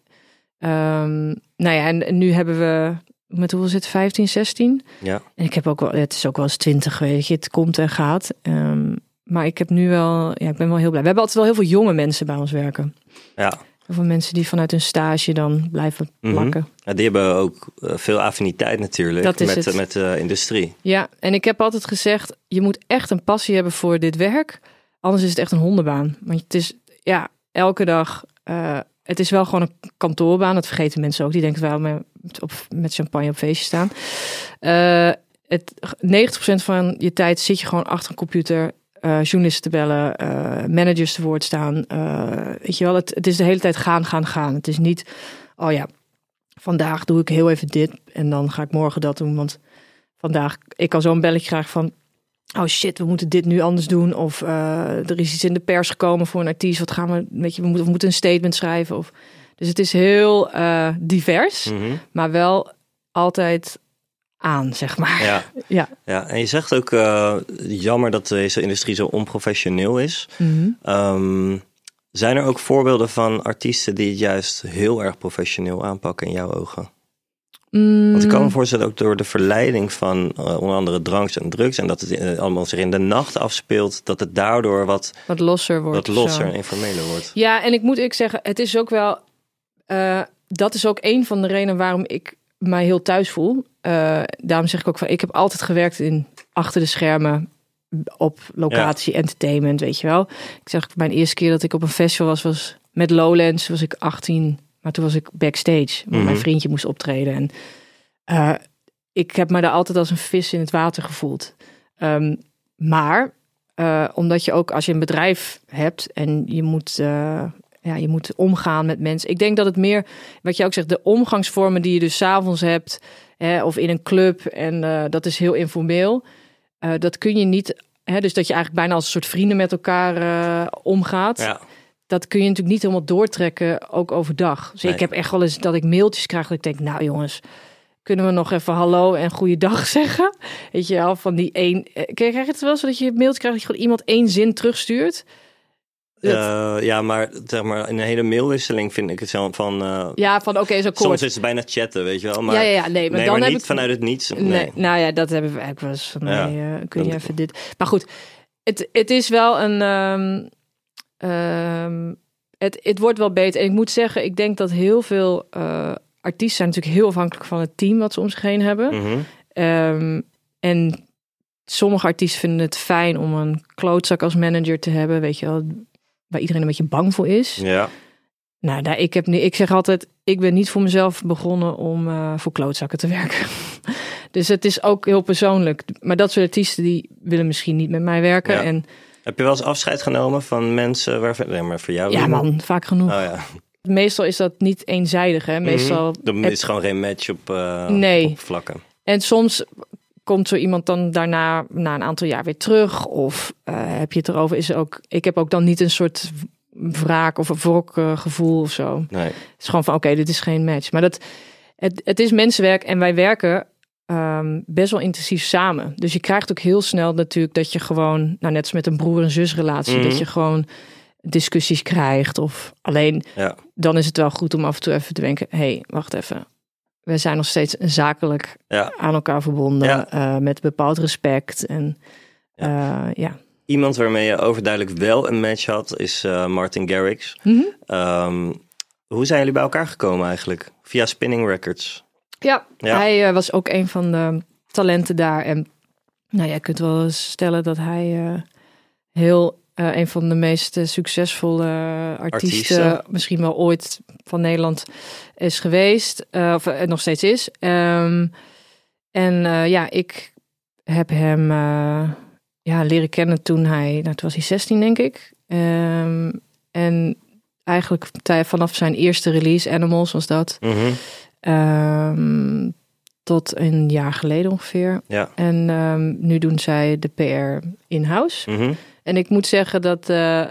Um, nou ja, en nu hebben we, met hoeveel zit het? vijftien, zestien? Ja. En ik heb ook wel, het is ook wel eens twintig, weet je, het komt en gaat. Um, maar ik heb nu wel, ja, ik ben wel heel blij. We hebben altijd wel heel veel jonge mensen bij ons werken. Ja. Heel veel mensen die vanuit hun stage dan blijven plakken. Mm-hmm. Ja, die hebben ook veel affiniteit natuurlijk dat is met, het. met de industrie. Ja, en ik heb altijd gezegd, je moet echt een passie hebben voor dit werk. Anders is het echt een hondenbaan. Want het is, ja, elke dag... Uh, het is wel gewoon een kantoorbaan. Dat vergeten mensen ook. Die denken wel met, op, met champagne op feestje staan. Uh, het, negentig procent van je tijd zit je gewoon achter een computer... Uh, journalisten te bellen, uh, managers te woord staan. Uh, weet je wel, het, het is de hele tijd gaan, gaan, gaan. Het is niet, oh ja, vandaag doe ik heel even dit en dan ga ik morgen dat doen. Want vandaag, ik kan zo'n belletje krijgen van, oh shit, we moeten dit nu anders doen. Of uh, er is iets in de pers gekomen voor een artiest. Wat gaan we, weet je, we moeten, we moeten een statement schrijven. Of, dus het is heel uh, divers, mm-hmm. maar wel altijd... aan, zeg maar. Ja. ja. ja. En je zegt ook, uh, jammer dat deze industrie zo onprofessioneel is. Mm-hmm. Um, zijn er ook voorbeelden van artiesten die het juist heel erg professioneel aanpakken in jouw ogen? Mm. Want ik kan me voorstellen ook door de verleiding van uh, onder andere dranks en drugs... en dat het uh, allemaal zich in de nacht afspeelt... dat het daardoor wat, wat losser wordt. Wat losser en informeler wordt. Ja, en ik moet ik zeggen, het is ook wel... Uh, dat is ook een van de redenen waarom ik... mij heel thuis voel. Uh, daarom zeg ik ook van, ik heb altijd gewerkt in achter de schermen op locatie, ja. entertainment, weet je wel. Ik zeg, mijn eerste keer dat ik op een festival was, was met Lowlands, was ik achttien, maar toen was ik backstage. Mm-hmm. Mijn vriendje moest optreden en uh, ik heb me daar altijd als een vis in het water gevoeld. Um, maar uh, omdat je ook, als je een bedrijf hebt en je moet... Uh, Ja, je moet omgaan met mensen. Ik denk dat het meer, wat je ook zegt, de omgangsvormen die je dus 's avonds hebt, hè, of in een club, en uh, dat is heel informeel. Uh, dat kun je niet, hè, dus dat je eigenlijk bijna als een soort vrienden met elkaar uh, omgaat. Ja. Dat kun je natuurlijk niet helemaal doortrekken, ook overdag. Dus nee. Ik heb echt wel eens dat ik mailtjes krijg dat ik denk, nou jongens, kunnen we nog even hallo en goeiedag zeggen? Weet je wel, van die één... Krijg je het wel zo dat je mailtjes krijgt dat je gewoon iemand één zin terugstuurt? Uh, ja, maar zeg maar in een hele mailwisseling vind ik het zo van... Uh, ja, van oké, okay, zo kort. Soms is het bijna chatten, weet je wel. Maar, ja, ja, ja, nee, maar, nee, dan maar niet ik... vanuit het niets. Nee. nee, nou ja, dat hebben we eigenlijk wel eens van... Ja, nee, uh, kun je even dit... Maar goed, het, het is wel een... Um, um, het, het wordt wel beter. En ik moet zeggen, ik denk dat heel veel uh, artiesten... zijn natuurlijk heel afhankelijk van het team wat ze om zich heen hebben. Mm-hmm. Um, en sommige artiesten vinden het fijn om een klootzak als manager te hebben, weet je wel... waar iedereen een beetje bang voor is. Ja. Nou, daar, ik, heb nu, ik zeg altijd, ik ben niet voor mezelf begonnen om uh, voor klootzakken te werken. Dus het is ook heel persoonlijk. Maar dat soort artiesten, die willen misschien niet met mij werken. Ja. En, heb je wel eens afscheid genomen van mensen? Waarvan, nee, maar voor jou? Ja man, vaak genoeg. Oh, ja. Meestal is dat niet eenzijdig. Hè? Meestal mm-hmm. Dan heb, is gewoon geen match op, uh, nee. op vlakken. En soms... komt zo iemand dan daarna na een aantal jaar weer terug? Of uh, heb je het erover? Is er ook, ik heb ook dan niet een soort wraak of een wrokgevoel of zo. Nee. Het is gewoon van, oké, okay, dit is geen match. Maar dat, het, het is mensenwerk en wij werken um, best wel intensief samen. Dus je krijgt ook heel snel natuurlijk dat je gewoon... nou, net als met een broer- en zusrelatie, mm-hmm. dat je gewoon discussies krijgt. Of alleen, ja. Dan is het wel goed om af en toe even te denken... hé, hey, wacht even... we zijn nog steeds zakelijk ja. aan elkaar verbonden. Ja. Uh, met bepaald respect. En, uh, ja. Ja. Iemand waarmee je overduidelijk wel een match had... is uh, Martin Garrix. Mm-hmm. Um, hoe zijn jullie bij elkaar gekomen eigenlijk? Via Spinnin' Records. Ja, ja. hij uh, was ook een van de talenten daar. En nou ja, je kunt wel stellen dat hij uh, heel... Uh, een van de meest uh, succesvolle uh, artiesten, artiesten, misschien wel ooit van Nederland, is geweest. Uh, of uh, nog steeds is. Um, en uh, ja, ik heb hem uh, ja, leren kennen toen hij, nou, toen was hij zestien denk ik. Um, en eigenlijk t- vanaf zijn eerste release, Animals was dat, mm-hmm. um, tot een jaar geleden ongeveer. Ja. En um, nu doen zij de P R in-house. Mm-hmm. En ik moet zeggen dat uh,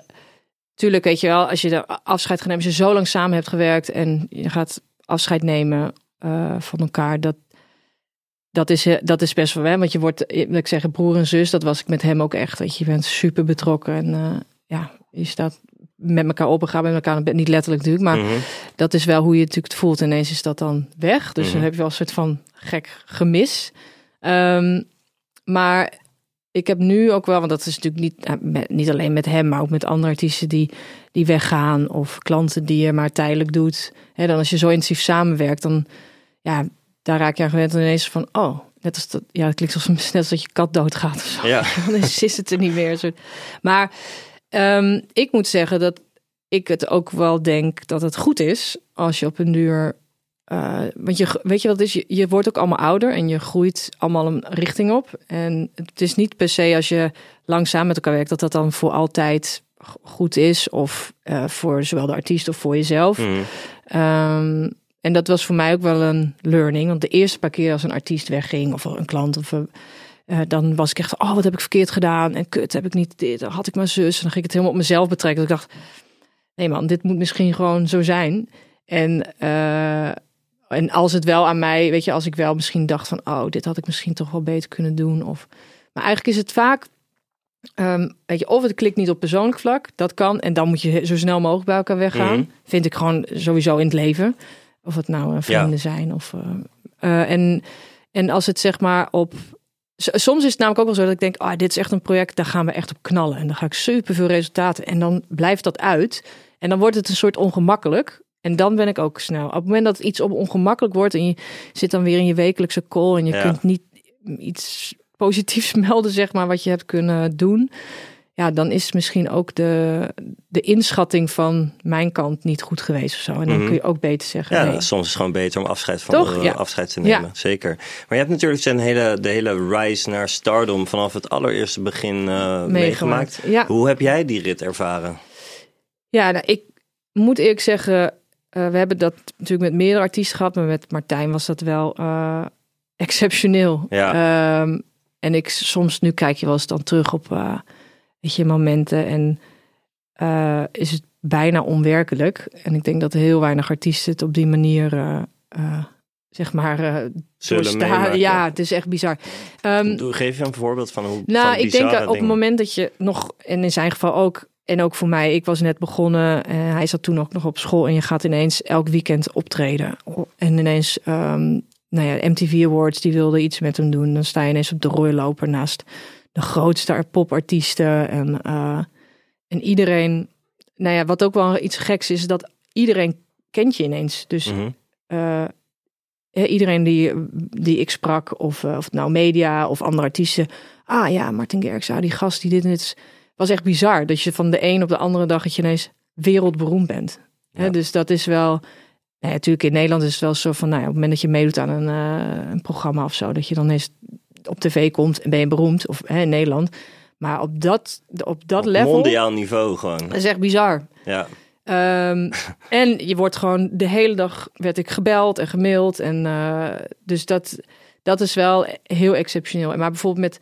tuurlijk, weet je wel, als je de afscheid gaat nemen, als je zo lang samen hebt gewerkt en je gaat afscheid nemen uh, van elkaar, dat, dat, is, dat is best wel, hè, want je wordt, ik zeg, broer en zus, dat was ik met hem ook echt, weet je, je bent super betrokken en uh, ja, je staat met elkaar op en gaat met elkaar, niet letterlijk natuurlijk, maar mm-hmm. dat is wel hoe je het natuurlijk voelt. Ineens is dat dan weg, dus mm-hmm. dan heb je wel een soort van gek gemis. Um, maar ik heb nu ook wel, want dat is natuurlijk niet, nou, niet alleen met hem, maar ook met andere artiesten die, die weggaan of klanten die je maar tijdelijk doet. He, dan als je zo intensief samenwerkt, dan ja, daar raak je aan gewend en ineens van, oh, net als dat, ja, het klinkt als net als dat je kat doodgaat of zo. Ja. Dan is het er niet meer. Soort. Maar um, ik moet zeggen dat ik het ook wel denk dat het goed is als je op een duur, Uh, want je, weet je wat het is? Je, je wordt ook allemaal ouder en je groeit allemaal een richting op. En het is niet per se als je langzaam met elkaar werkt dat dat dan voor altijd g- goed is. Of uh, voor zowel de artiest of voor jezelf. Mm. Um, en dat was voor mij ook wel een learning. Want de eerste paar keer als een artiest wegging of een klant of een, uh, dan was ik echt, oh, wat heb ik verkeerd gedaan? En kut, heb ik niet dit? Dan had ik mijn zus. En dan ging ik het helemaal op mezelf betrekken. Dus ik dacht, nee man, dit moet misschien gewoon zo zijn. En uh, En als het wel aan mij, weet je, als ik wel misschien dacht van, oh, dit had ik misschien toch wel beter kunnen doen. Of, maar eigenlijk is het vaak, um, weet je, of het klikt niet op persoonlijk vlak, dat kan. En dan moet je zo snel mogelijk bij elkaar weggaan. Mm-hmm. Vind ik gewoon sowieso in het leven. Of het nou uh, vrienden ja. zijn. Of, uh, uh, en, en als het zeg maar op, soms is het namelijk ook wel zo dat ik denk, ah, dit is echt een project, daar gaan we echt op knallen. En dan ga ik superveel resultaten. En dan blijft dat uit. En dan wordt het een soort ongemakkelijk. En dan ben ik ook snel. Op het moment dat iets ongemakkelijk wordt en je zit dan weer in je wekelijkse call en je ja. kunt niet iets positiefs melden, zeg maar, wat je hebt kunnen doen. Ja, dan is misschien ook de, de inschatting van mijn kant niet goed geweest of zo. En dan mm-hmm. kun je ook beter zeggen. Ja, nee. Soms is het gewoon beter om afscheid van Toch? Ja. afscheid te nemen. Ja. Zeker. Maar je hebt natuurlijk zijn hele, de hele reis naar stardom vanaf het allereerste begin uh, meegemaakt. meegemaakt. Ja. Hoe heb jij die rit ervaren? Ja, nou, ik moet eerlijk zeggen, Uh, we hebben dat natuurlijk met meerdere artiesten gehad, maar met Martijn was dat wel uh, exceptioneel. Ja. Um, en ik soms, nu kijk je wel eens dan terug op uh, weet je, momenten en uh, is het bijna onwerkelijk. En ik denk dat heel weinig artiesten het op die manier uh, uh, zeg maar uh, doorstaan. Ja, het is echt bizar. Um, Geef je een voorbeeld van hoe? Nou, van ik denk dat op het moment dat je nog, en in zijn geval ook, en ook voor mij, ik was net begonnen. En hij zat toen ook nog op school. En je gaat ineens elk weekend optreden. En ineens, um, nou ja, M T V Awards, die wilden iets met hem doen. Dan sta je ineens op de rooiloper naast de grootste popartiesten. En, uh, en iedereen, nou ja, wat ook wel iets geks is, dat iedereen kent je ineens. Dus mm-hmm. uh, iedereen die, die ik sprak, of, uh, of nou media of andere artiesten. Ah ja, Martin Garrix, ah, die gast die dit en dit is. Was echt bizar dat je van de een op de andere dag dat je ineens wereldberoemd bent. Ja. He, dus dat is wel, nou ja, natuurlijk in Nederland is het wel zo van, nou ja, op het moment dat je meedoet aan een, uh, een programma of zo, dat je dan eens op tv komt en ben je beroemd, of he, in Nederland. Maar op dat, op dat op level, mondiaal niveau gewoon. Dat is echt bizar. Ja. Um, en je wordt gewoon de hele dag werd ik gebeld en gemaild en uh, dus dat dat is wel heel exceptioneel. Maar bijvoorbeeld met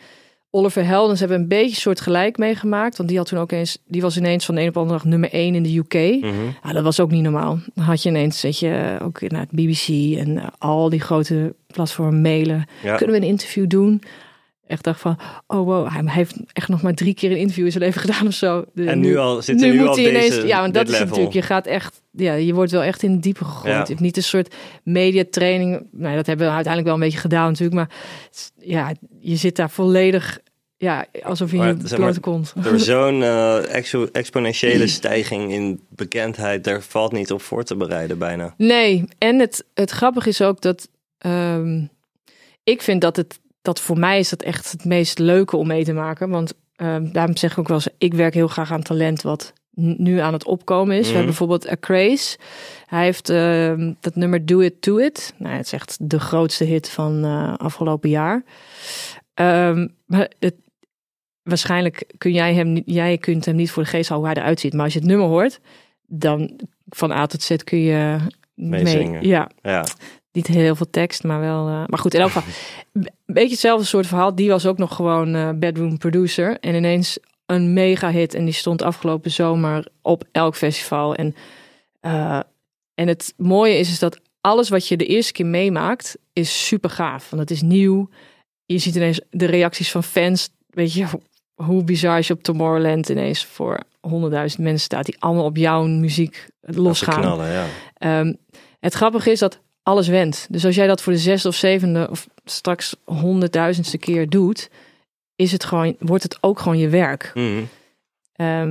Oliver Heldens hebben een beetje soort gelijk meegemaakt. Want die had toen ook eens, die was ineens van de een op de andere dag nummer één in de U K. Mm-hmm. Ah, dat was ook niet normaal. Dan had je ineens, weet je, ook naar het B B C en uh, al die grote platformen mailen. Ja. Kunnen we een interview doen? Echt dacht van, oh wow, hij heeft echt nog maar drie keer een interview in zijn leven gedaan of zo. De, en nu al zit hij nu, nu al deze ineens, ja, want dat is level. Natuurlijk, je gaat echt, ja, je wordt wel echt in het diepe gegooid. Ja. Niet een soort mediatraining, nou, dat hebben we uiteindelijk wel een beetje gedaan natuurlijk, maar ja, je zit daar volledig, ja, alsof je maar, in je blote kont. Door zo'n uh, exo- exponentiële stijging in bekendheid, daar valt niet op voor te bereiden bijna. Nee, en het, het grappige is ook dat, um, ik vind dat het, dat voor mij is dat echt het meest leuke om mee te maken. Want uh, daarom zeg ik ook wel eens, ik werk heel graag aan talent wat n- nu aan het opkomen is. Mm. We hebben bijvoorbeeld Acraze. Hij heeft uh, dat nummer Do It To It. Nou, het is echt de grootste hit van uh, afgelopen jaar. Um, maar het, waarschijnlijk kun jij hem, jij kunt hem niet voor de geest houden hoe hij eruit ziet. Maar als je het nummer hoort, dan van A tot Z kun je mee zingen. Ja. ja. Niet heel veel tekst, maar wel. Uh, maar goed, in elk geval. Een beetje hetzelfde soort verhaal. Die was ook nog gewoon uh, bedroom producer. En ineens een mega hit en die stond afgelopen zomer op elk festival. En, uh, en het mooie is, is dat alles wat je de eerste keer meemaakt is super gaaf. Want het is nieuw. Je ziet ineens de reacties van fans. Weet je, hoe bizar is je op Tomorrowland ineens voor honderdduizend mensen staat die allemaal op jouw muziek losgaan. Knallen, ja. um, het grappige is dat alles went. Dus als jij dat voor de zesde of zevende of straks honderdduizendste keer doet, is het gewoon, wordt het ook gewoon je werk. Mm. Um,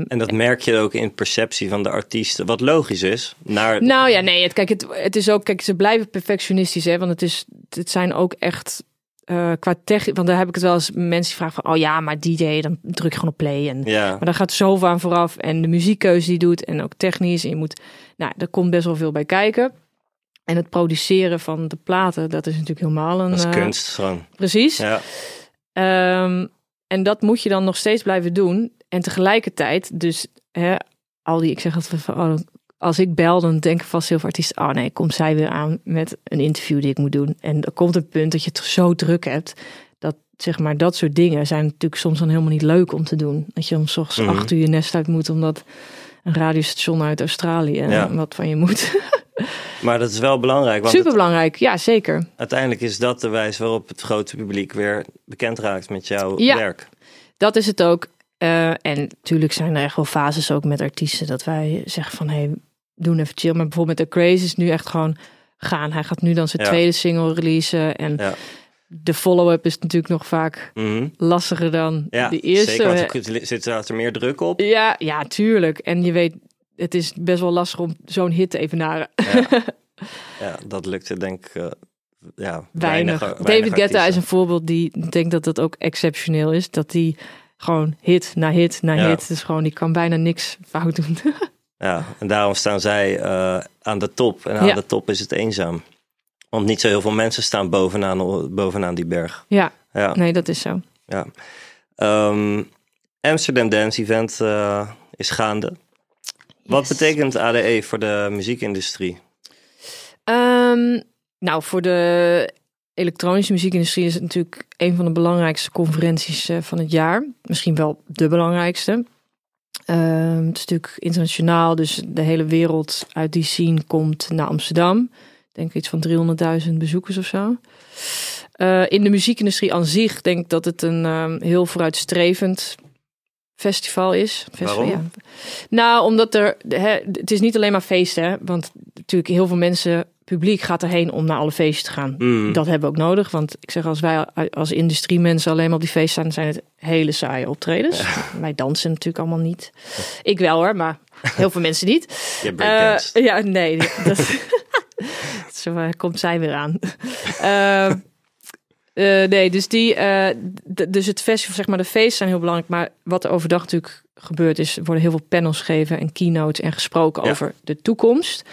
en dat merk je ook in perceptie van de artiesten, wat logisch is. Naar... Nou ja, nee, het, kijk, het, het is ook, kijk, ze blijven perfectionistisch, hè, want het is, het zijn ook echt. Uh, qua tech, want daar heb ik het wel eens mensen die vragen van, oh ja, maar D J, dan druk je gewoon op play. En, ja. Maar daar gaat zoveel aan vooraf. En de muziekkeuze die je doet en ook technisch. En je moet, nou, daar komt best wel veel bij kijken. En het produceren van de platen, dat is natuurlijk helemaal een... Dat is uh, kunst gewoon. Precies. Ja. Um, en dat moet je dan nog steeds blijven doen. En tegelijkertijd, dus hè, al die, ik zeg altijd van, oh, als ik bel, dan denk ik vast heel veel artiesten, oh nee, komt zij weer aan met een interview die ik moet doen. En er komt een punt dat je het zo druk hebt, dat zeg maar dat soort dingen zijn natuurlijk soms dan helemaal niet leuk om te doen. Dat je om 's ochtends mm-hmm. acht uur je nest uit moet, omdat een radiostation uit Australië ja. wat van je moet. Maar dat is wel belangrijk. Want superbelangrijk, het, ja zeker. Uiteindelijk is dat de wijze waarop het grote publiek weer bekend raakt met jouw ja, werk. Dat is het ook. Uh, en natuurlijk zijn er echt wel fases ook met artiesten, dat wij zeggen van, hé, hey, doen even chill. Maar bijvoorbeeld met Acraze is nu echt gewoon gaan. Hij gaat nu dan zijn ja. tweede single releasen. En ja. de follow-up is natuurlijk nog vaak mm-hmm. lastiger dan ja, de eerste. Zeker, want er zit er meer druk op. Ja, ja, tuurlijk. En je weet, het is best wel lastig om zo'n hit te evenaren. Ja, ja dat lukte denk ik uh, ja, weinig. weinig David weinig Guetta is een voorbeeld die, ik denk dat dat ook exceptioneel is. Dat die gewoon hit na hit na ja. hit. Dus gewoon, die kan bijna niks fout doen. Ja, en daarom staan zij uh, aan de top. En aan ja. de top is het eenzaam. Want niet zo heel veel mensen staan bovenaan, bovenaan die berg. Ja. ja, nee, dat is zo. Ja. Um, Amsterdam Dance Event uh, is gaande. Yes. Wat betekent A D E voor de muziekindustrie? Um, nou, voor de elektronische muziekindustrie is het natuurlijk een van de belangrijkste conferenties uh, van het jaar. Misschien wel de belangrijkste. Uh, het is natuurlijk internationaal, dus de hele wereld uit die scene komt naar Amsterdam. Ik denk iets van driehonderdduizend bezoekers of zo. Uh, in de muziekindustrie aan zich denk ik dat het een uh, heel vooruitstrevend festival is. Festival, waarom? Ja. Nou, omdat er, hè, het is niet alleen maar feesten, hè, want natuurlijk heel veel mensen, publiek gaat erheen om naar alle feesten te gaan. Mm. Dat hebben we ook nodig, want ik zeg, als wij als industriemensen alleen maar op die feesten staan, zijn het hele saaie optredens. Ja. Wij dansen natuurlijk allemaal niet. Ik wel hoor, maar heel veel mensen niet. Je breakdance. Uh, ja, nee. Dat, zo uh, komt zij weer aan. Uh, uh, nee, dus die, uh, d- dus het festival, zeg maar, de feesten zijn heel belangrijk, maar wat er overdag natuurlijk gebeurt is, er worden heel veel panels gegeven en keynotes en gesproken ja. over de toekomst.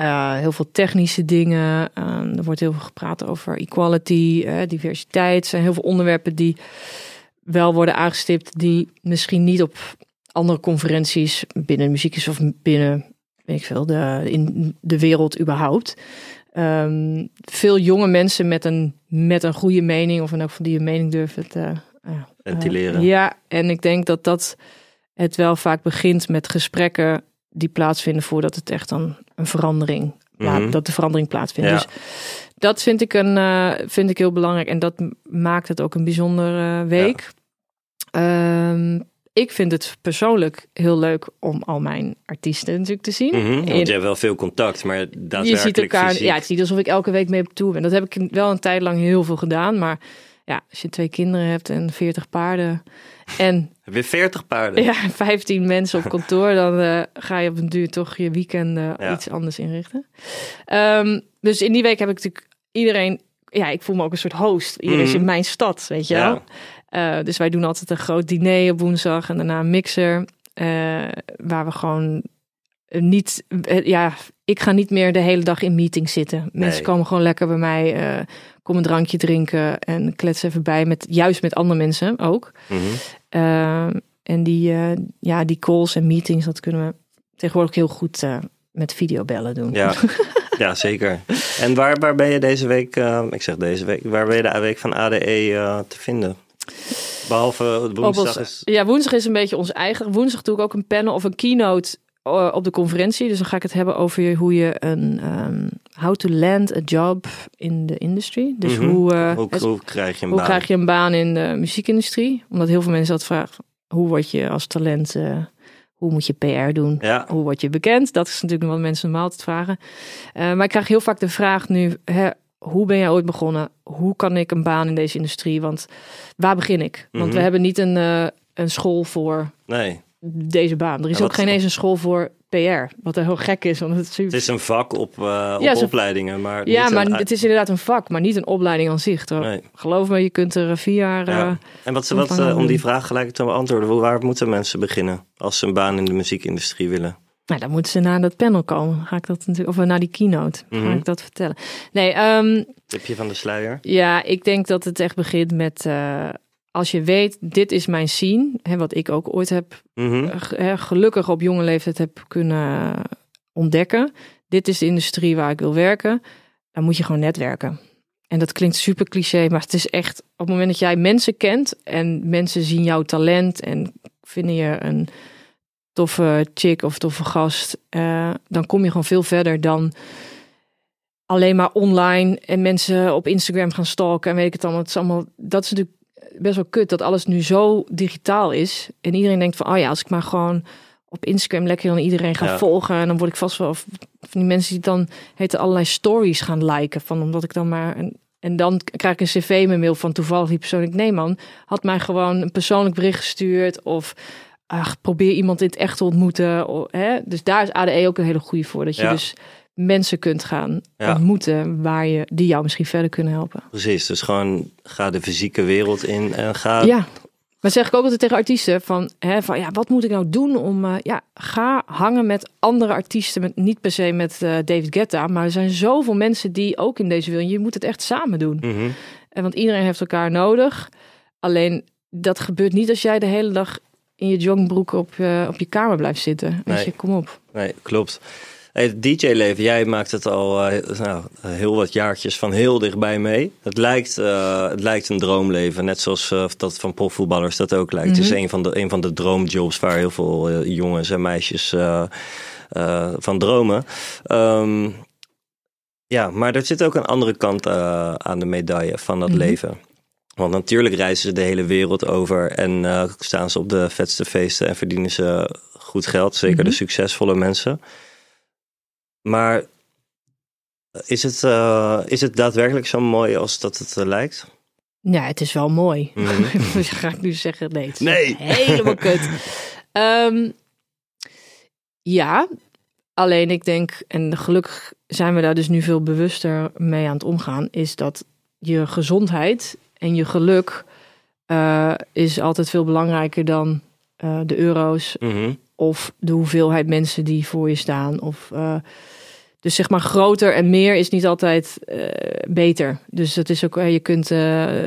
Uh, heel veel technische dingen. Uh, er wordt heel veel gepraat over equality, uh, diversiteit. Er zijn heel veel onderwerpen die wel worden aangestipt, die misschien niet op andere conferenties binnen de muziek is of binnen, weet ik veel, de, in de wereld überhaupt. Um, veel jonge mensen met een, met een goede mening, of en ook van die een mening durven te uh, uh, ventileren. Uh, ja, en ik denk dat dat het wel vaak begint met gesprekken die plaatsvinden voordat het echt dan een verandering, mm-hmm. dat de verandering plaatsvindt. Ja. Dus dat vind ik, een, uh, vind ik heel belangrijk. En dat maakt het ook een bijzondere week. Ja. Um, ik vind het persoonlijk heel leuk om al mijn artiesten natuurlijk te zien. Mm-hmm, want in, je hebt wel veel contact, maar daadwerkelijk je ziet elkaar, fysiek. Ja, het is niet alsof ik elke week mee op tour ben. Dat heb ik wel een tijd lang heel veel gedaan, maar ja, als je twee kinderen hebt en veertig paarden en weer veertig paarden. Ja, vijftien mensen op kantoor, dan uh, ga je op een duur toch je weekend uh, ja. iets anders inrichten. Um, dus in die week heb ik natuurlijk iedereen, ja, ik voel me ook een soort host. Iedereen mm. is in mijn stad, weet je wel. Ja. Uh, dus wij doen altijd een groot diner op woensdag en daarna een mixer, uh, waar we gewoon niet, uh, ja, ik ga niet meer de hele dag in meetings zitten. Mensen nee. komen gewoon lekker bij mij. Uh, Kom een drankje drinken en klets even bij. Met, juist met andere mensen ook. Mm-hmm. Uh, en die, uh, ja, die calls en meetings, dat kunnen we tegenwoordig heel goed uh, met videobellen doen. Ja, ja zeker. En waar, waar ben je deze week, uh, ik zeg deze week, waar ben je de week van A D E uh, te vinden? Behalve woensdag Oppels, is... Ja, woensdag is een beetje ons eigen. Woensdag doe ik ook een panel of een keynote uh, op de conferentie. Dus dan ga ik het hebben over hoe je een... Um, how to land a job in the industry. Dus mm-hmm. hoe, uh, hoe, hoe, krijg, je een hoe baan? krijg je een baan in de muziekindustrie? Omdat heel veel mensen dat vragen. Hoe word je als talent... Uh, Hoe moet je P R doen? Ja. Hoe word je bekend? Dat is natuurlijk wat mensen normaal te vragen. Uh, maar ik krijg heel vaak de vraag nu... Hè, hoe ben jij ooit begonnen? Hoe kan ik een baan in deze industrie? Want waar begin ik? Want mm-hmm. we hebben niet een, uh, een school voor nee. deze baan. Er is ja, ook geen eens een school voor P R. Wat heel gek is. Want het, is super... het is een vak op, uh, op ja, opleidingen. Maar ja, niet maar een... het is inderdaad een vak. Maar niet een opleiding aan zich. Nee. Geloof me, je kunt er vier jaar... Ja. Uh, en wat, wat uh, om die vraag gelijk te beantwoorden. Hoe, waar moeten mensen beginnen? Als ze een baan in de muziekindustrie willen. Nou, dan moeten ze naar dat panel komen. Ga ik dat natuurlijk, of naar die keynote. Mm-hmm. Ga ik dat vertellen. Nee, um, tipje van de sluier. Ja, ik denk dat het echt begint met... Uh, als je weet, dit is mijn scene. Hè, wat ik ook ooit heb... Mm-hmm. Hè, gelukkig op jonge leeftijd heb kunnen ontdekken. Dit is de industrie waar ik wil werken. Dan moet je gewoon netwerken. En dat klinkt super cliché. Maar het is echt... Op het moment dat jij mensen kent... En mensen zien jouw talent... En vinden je een... toffe chick of toffe gast, uh, dan kom je gewoon veel verder dan alleen maar online en mensen op Instagram gaan stalken en weet ik het allemaal. Het is allemaal, dat is natuurlijk best wel kut dat alles nu zo digitaal is en iedereen denkt van, oh ja, als ik maar gewoon op Instagram lekker aan iedereen ga ja. volgen en dan word ik vast wel of, of die mensen die dan heten allerlei stories gaan liken van omdat ik dan maar een, en dan krijg ik een cv in mijn mail van toevallig die persoon. Ik nee man, had mij gewoon een persoonlijk bericht gestuurd of Ach, probeer iemand in het echt te ontmoeten. Hè? Dus daar is A D E ook een hele goede voor. Dat je ja. dus mensen kunt gaan ja. ontmoeten waar je, die jou misschien verder kunnen helpen. Precies, dus gewoon ga de fysieke wereld in en ga... Ja, maar zeg ik ook altijd tegen artiesten van... Hè, van ja, wat moet ik nou doen om... Uh, ja, ga hangen met andere artiesten. Met, niet per se met uh, David Guetta. Maar er zijn zoveel mensen die ook in deze wereld... Je moet het echt samen doen. Mm-hmm. En want iedereen heeft elkaar nodig. Alleen dat gebeurt niet als jij de hele dag... in je jongbroek op, uh, op je kamer blijft zitten. Weet nee. je, kom op. Nee, klopt. Hey, het D J-leven, jij maakt het al uh, nou, heel wat jaartjes van heel dichtbij mee. Het lijkt, uh, het lijkt een droomleven, net zoals uh, dat van profvoetballers dat ook lijkt. Mm-hmm. Het is een van, de, een van de droomjobs waar heel veel uh, jongens en meisjes uh, uh, van dromen. Um, ja, maar er zit ook een andere kant uh, aan de medaille van dat mm-hmm. leven. Want natuurlijk reizen ze de hele wereld over en uh, staan ze op de vetste feesten en verdienen ze goed geld. Zeker mm-hmm. de succesvolle mensen. Maar is het, uh, is het daadwerkelijk zo mooi als dat het uh, lijkt? Ja, het is wel mooi. Mm-hmm. Ga ik nu zeggen, nee. Het is nee. helemaal kut. Um, ja, alleen ik denk, en gelukkig zijn we daar dus nu veel bewuster mee aan het omgaan, is dat je gezondheid... En je geluk uh, is altijd veel belangrijker dan uh, de euro's mm-hmm. of de hoeveelheid mensen die voor je staan. Of, uh, dus zeg maar groter en meer is niet altijd uh, beter. Dus dat is ook, uh, je kunt uh,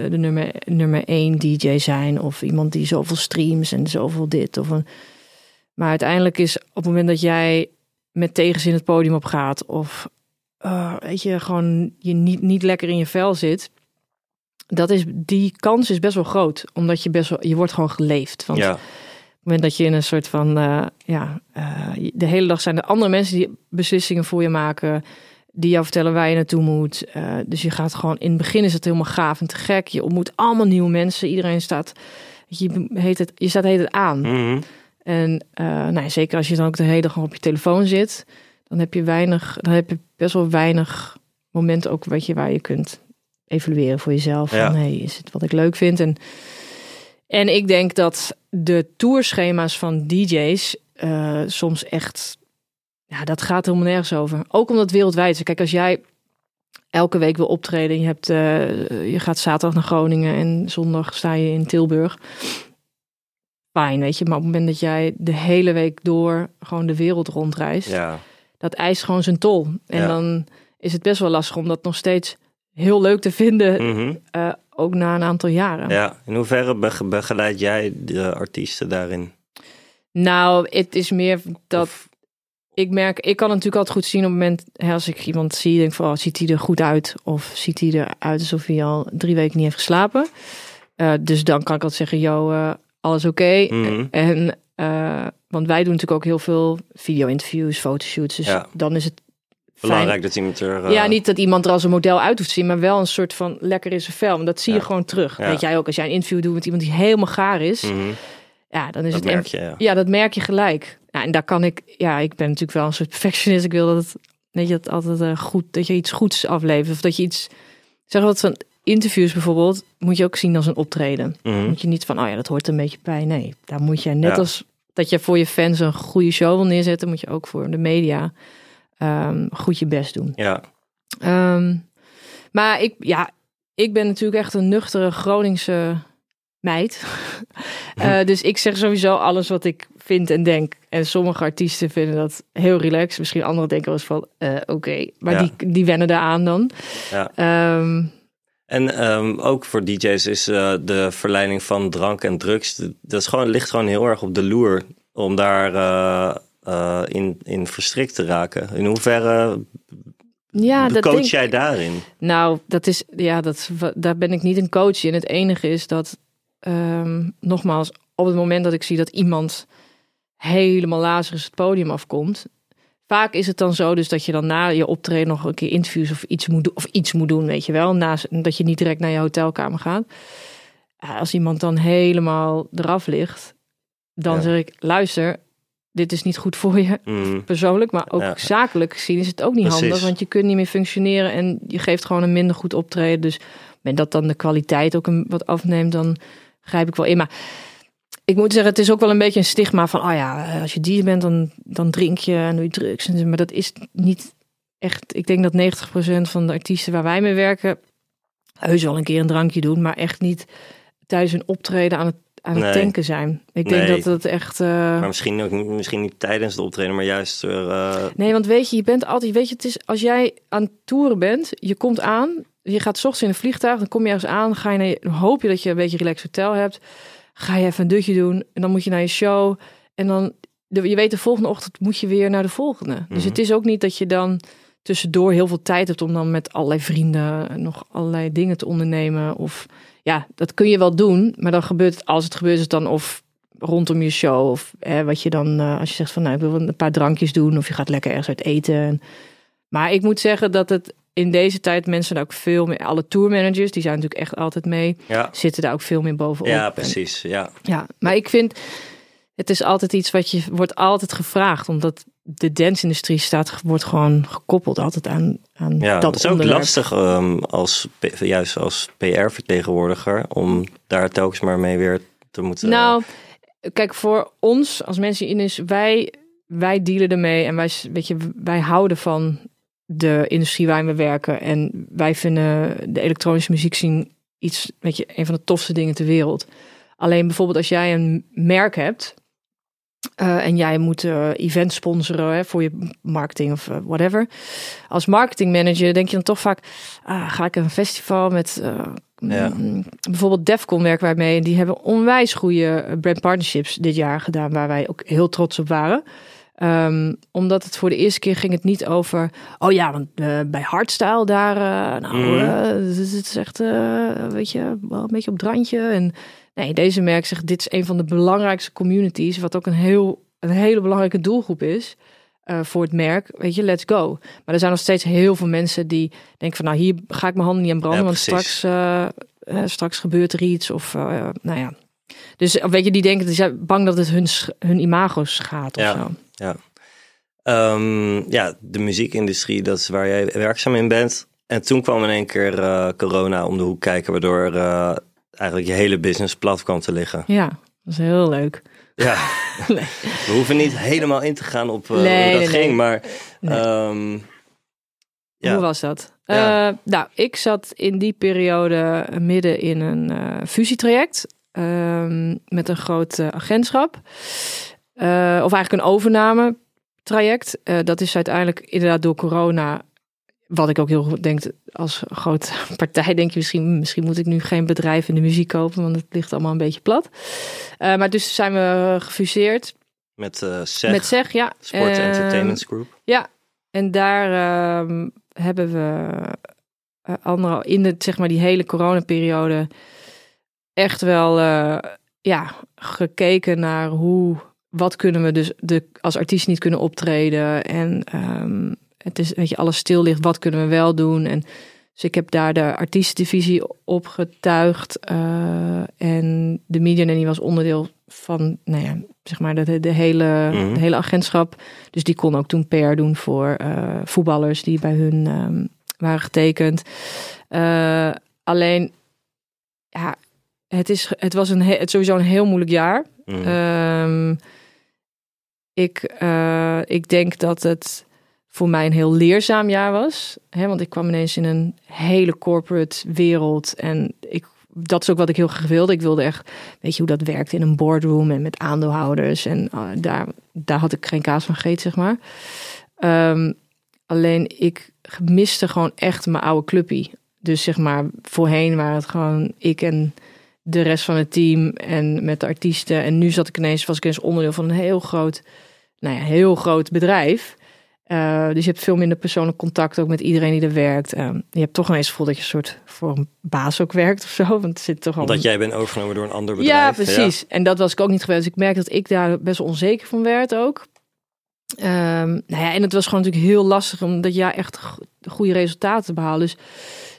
de nummer, nummer één D J zijn of iemand die zoveel streams en zoveel dit. Of een... Maar uiteindelijk is op het moment dat jij met tegenzin het podium op gaat of uh, weet je, gewoon je niet, niet lekker in je vel zit... Dat is, die kans is best wel groot, omdat je best wel, je wordt gewoon geleefd. Want ja. op het moment dat je in een soort van, uh, ja, uh, de hele dag zijn er andere mensen die beslissingen voor je maken, die jou vertellen waar je naartoe moet. Uh, dus je gaat gewoon, in het begin is het helemaal gaaf en te gek. Je ontmoet allemaal nieuwe mensen, iedereen staat, je heet het, je staat heet het aan. Mm-hmm. En uh, nou, zeker als je dan ook de hele dag op je telefoon zit, dan heb je weinig, dan heb je best wel weinig momenten ook, weet je, waar je kunt evalueren voor jezelf. Ja. Van, hey, is het wat ik leuk vind? En, en ik denk dat de tourschema's van D J's uh, soms echt... Ja, dat gaat helemaal nergens over. Ook omdat het wereldwijd is. Kijk, als jij elke week wil optreden... Je, hebt, uh, je gaat zaterdag naar Groningen en zondag sta je in Tilburg. Fijn, weet je. Maar op het moment dat jij de hele week door... gewoon de wereld rondreist... Ja. Dat eist gewoon zijn tol. En ja. dan is het best wel lastig om dat nog steeds... heel leuk te vinden, mm-hmm. uh, ook na een aantal jaren. Ja, in hoeverre bege- begeleid jij de artiesten daarin? Nou, het is meer dat of... ik merk, ik kan het natuurlijk altijd goed zien op het moment, hè, als ik iemand zie, denk van, oh, ziet hij er goed uit? Of ziet hij eruit alsof hij al drie weken niet heeft geslapen? Uh, dus dan kan ik altijd zeggen, yo, uh, alles oké. Okay. Mm-hmm. En uh, want wij doen natuurlijk ook heel veel video-interviews, fotoshoots. Dus ja. dan is het fijn. Belangrijk dat iemand er... Uh... Ja, niet dat iemand er als een model uit hoeft te zien, maar wel een soort van lekker in zijn vel. Want dat zie ja. je gewoon terug. Ja. Weet jij ook, als jij een interview doet met iemand die helemaal gaar is... Mm-hmm. Ja, dan is dat het... merk je, ja. ja, dat merk je gelijk. Ja, en daar kan ik... Ja, ik ben natuurlijk wel een soort perfectionist. Ik wil dat het... Weet je, dat altijd uh, goed... Dat je iets goeds aflevert. Of dat je iets... Zeg wat van interviews bijvoorbeeld... Moet je ook zien als een optreden. Mm-hmm. Moet je niet van... Oh ja, dat hoort een beetje bij. Nee, daar moet je... Net ja. als dat je voor je fans een goede show wil neerzetten... Moet je ook voor de media... Um, goed je best doen. Ja. Um, maar ik... Ja, ik ben natuurlijk echt een nuchtere Groningse... meid. uh, dus ik zeg sowieso alles wat ik vind en denk. En sommige artiesten vinden dat heel relaxed. Misschien anderen denken wel eens van, uh, oké. Okay. Maar ja. die, die wennen daaraan dan. Ja. Um, en um, ook voor D J's is uh, de verleiding van drank en drugs... dat is gewoon, ligt gewoon heel erg op de loer om daar uh, uh, in, in verstrikt te raken. In hoeverre... Ja, dat coach jij daarin? Nou, dat is, ja, dat, daar ben ik niet een coach in. Het enige is dat... Um, nogmaals, op het moment dat ik zie dat iemand helemaal lazerus het podium afkomt, vaak is het dan zo dus dat je dan na je optreden nog een keer interviews of iets moet doen, of iets moet doen, weet je wel, naast dat je niet direct naar je hotelkamer gaat. Als iemand dan helemaal eraf ligt, dan ja. zeg ik, luister, dit is niet goed voor je, mm. persoonlijk, maar ook ja. zakelijk gezien is het ook niet Precies. handig, want je kunt niet meer functioneren en je geeft gewoon een minder goed optreden. Dus en dat dan de kwaliteit ook een, wat afneemt, dan grijp ik wel in. Maar ik moet zeggen, het is ook wel een beetje een stigma van... oh ja, als je die bent, dan, dan drink je en doe je drugs. Maar dat is niet echt... Ik denk dat negentig procent van de artiesten waar wij mee werken... heus wel een keer een drankje doen... maar echt niet tijdens hun optreden aan het, aan het nee. tanken zijn. Ik denk nee. dat dat echt... Uh... Maar misschien ook niet, misschien niet tijdens het optreden, maar juist... Uh... Nee, want weet je, je bent altijd... Weet je, het is als jij aan het toeren bent, je komt aan... Je gaat 's ochtends in een vliegtuig, dan kom je ergens aan, ga je naar je, dan hoop je dat je een beetje relaxed hotel hebt. Ga je even een dutje doen en dan moet je naar je show. En dan, je weet de volgende ochtend moet je weer naar de volgende. Mm-hmm. Dus het is ook niet dat je dan tussendoor heel veel tijd hebt om dan met allerlei vrienden nog allerlei dingen te ondernemen. Of ja, dat kun je wel doen, maar dan gebeurt het, als het gebeurt is het dan of rondom je show. Of eh, wat je dan, uh, als je zegt van nou ik wil een paar drankjes doen of je gaat lekker ergens uit eten. En, maar ik moet zeggen dat het... In deze tijd mensen daar ook veel meer... Alle tourmanagers, die zijn natuurlijk echt altijd mee... Ja. Zitten daar ook veel meer bovenop. Ja, precies. Ja. Ja, maar ik vind... Het is altijd iets wat je... Wordt altijd gevraagd, omdat de dance-industrie staat... Wordt gewoon gekoppeld altijd aan, aan ja, dat onderwerp. Ja, het is ook onderwerp. lastig um, als... Juist als P R-vertegenwoordiger... Om daar telkens maar mee weer te moeten... Nou, kijk, voor ons als mensen in is... Wij, wij dealen ermee en wij, weet je, wij houden van... de industrie waarin we werken. En wij vinden de elektronische muziek zien iets, weet je, een van de tofste dingen ter wereld. Alleen bijvoorbeeld als jij een merk hebt... Uh, en jij moet uh, events sponsoren hè, voor je marketing of uh, whatever. Als marketingmanager denk je dan toch vaak... Ah, ga ik een festival met uh, ja. m- bijvoorbeeld Defcon werken wij mee. En die hebben onwijs goede brand partnerships dit jaar gedaan... waar wij ook heel trots op waren... Um, omdat het voor de eerste keer ging het niet over... Oh ja, want uh, bij hardstyle daar... Uh, nou, mm. uh, het is echt, uh, weet je, wel een beetje op het randje. En nee, deze merk zegt... Dit is een van de belangrijkste communities... wat ook een, heel, een hele belangrijke doelgroep is... Uh, voor het merk, weet je, let's go. Maar er zijn nog steeds heel veel mensen die denken van... Nou, hier ga ik mijn handen niet aan branden... Ja, want straks, uh, uh, straks gebeurt er iets of uh, nou ja... Dus weet je, die denken, die zijn bang dat het hun, hun imago schaadt of ja, zo. Ja. Um, ja, de muziekindustrie, dat is waar jij werkzaam in bent. En toen kwam in één keer uh, corona om de hoek kijken, waardoor uh, eigenlijk je hele business plat kwam te liggen. Ja, dat is heel leuk. Ja, nee. We hoeven niet helemaal in te gaan op uh, nee, hoe dat nee, ging, maar... Nee. Um, ja. Hoe was dat? Ja. Uh, nou, ik zat in die periode midden in een uh, fusietraject... Um, met een groot uh, agentschap. Uh, of eigenlijk een overnametraject. Uh, dat is uiteindelijk inderdaad door corona... wat ik ook heel goed denk... als grote partij denk je... misschien, misschien moet ik nu geen bedrijf in de muziek kopen... want het ligt allemaal een beetje plat. Uh, maar dus zijn we gefuseerd. Met uh, Zeg. Met Zeg, ja. Sports uh, Entertainment Group. Ja, en daar uh, hebben we... Uh, andere, in de, zeg maar die hele coronaperiode... echt wel uh, ja, gekeken naar hoe, wat kunnen we dus de, als artiest niet kunnen optreden. En um, het is, weet je, alles stil ligt, wat kunnen we wel doen? En dus ik heb daar de artiestendivisie opgetuigd. Uh, en de Media Nanny was onderdeel van, nou ja, zeg maar, de, de, hele, mm-hmm. de hele agentschap. Dus die kon ook toen P R doen voor uh, voetballers die bij hun um, waren getekend. Uh, alleen, ja, het, is, het was een he- het sowieso een heel moeilijk jaar. Mm-hmm. Um, ik, uh, ik denk dat het voor mij een heel leerzaam jaar was. Hè? Want ik kwam ineens in een hele corporate wereld. En ik, dat is ook wat ik heel graag wilde. Ik wilde echt, weet je hoe dat werkt in een boardroom en met aandeelhouders. En uh, daar, daar had ik geen kaas van gegeten, zeg maar. Um, alleen ik miste gewoon echt mijn oude clubpie. Dus zeg maar, voorheen waren het gewoon ik en de rest van het team en met de artiesten. En nu zat ik ineens, was ik ineens onderdeel van een heel groot, nou ja, heel groot bedrijf. Uh, dus je hebt veel minder persoonlijk contact ook met iedereen die er werkt. Uh, je hebt toch ineens het gevoel dat je een soort voor een baas ook werkt of zo. Want het zit toch al. Dat een... jij bent overgenomen door een ander bedrijf. Ja, precies. Ja. En dat was ik ook niet gewend. Dus ik merkte dat ik daar best wel onzeker van werd ook. Um, nou ja, en het was gewoon natuurlijk heel lastig om dat jaar echt goede resultaten te behalen. Dus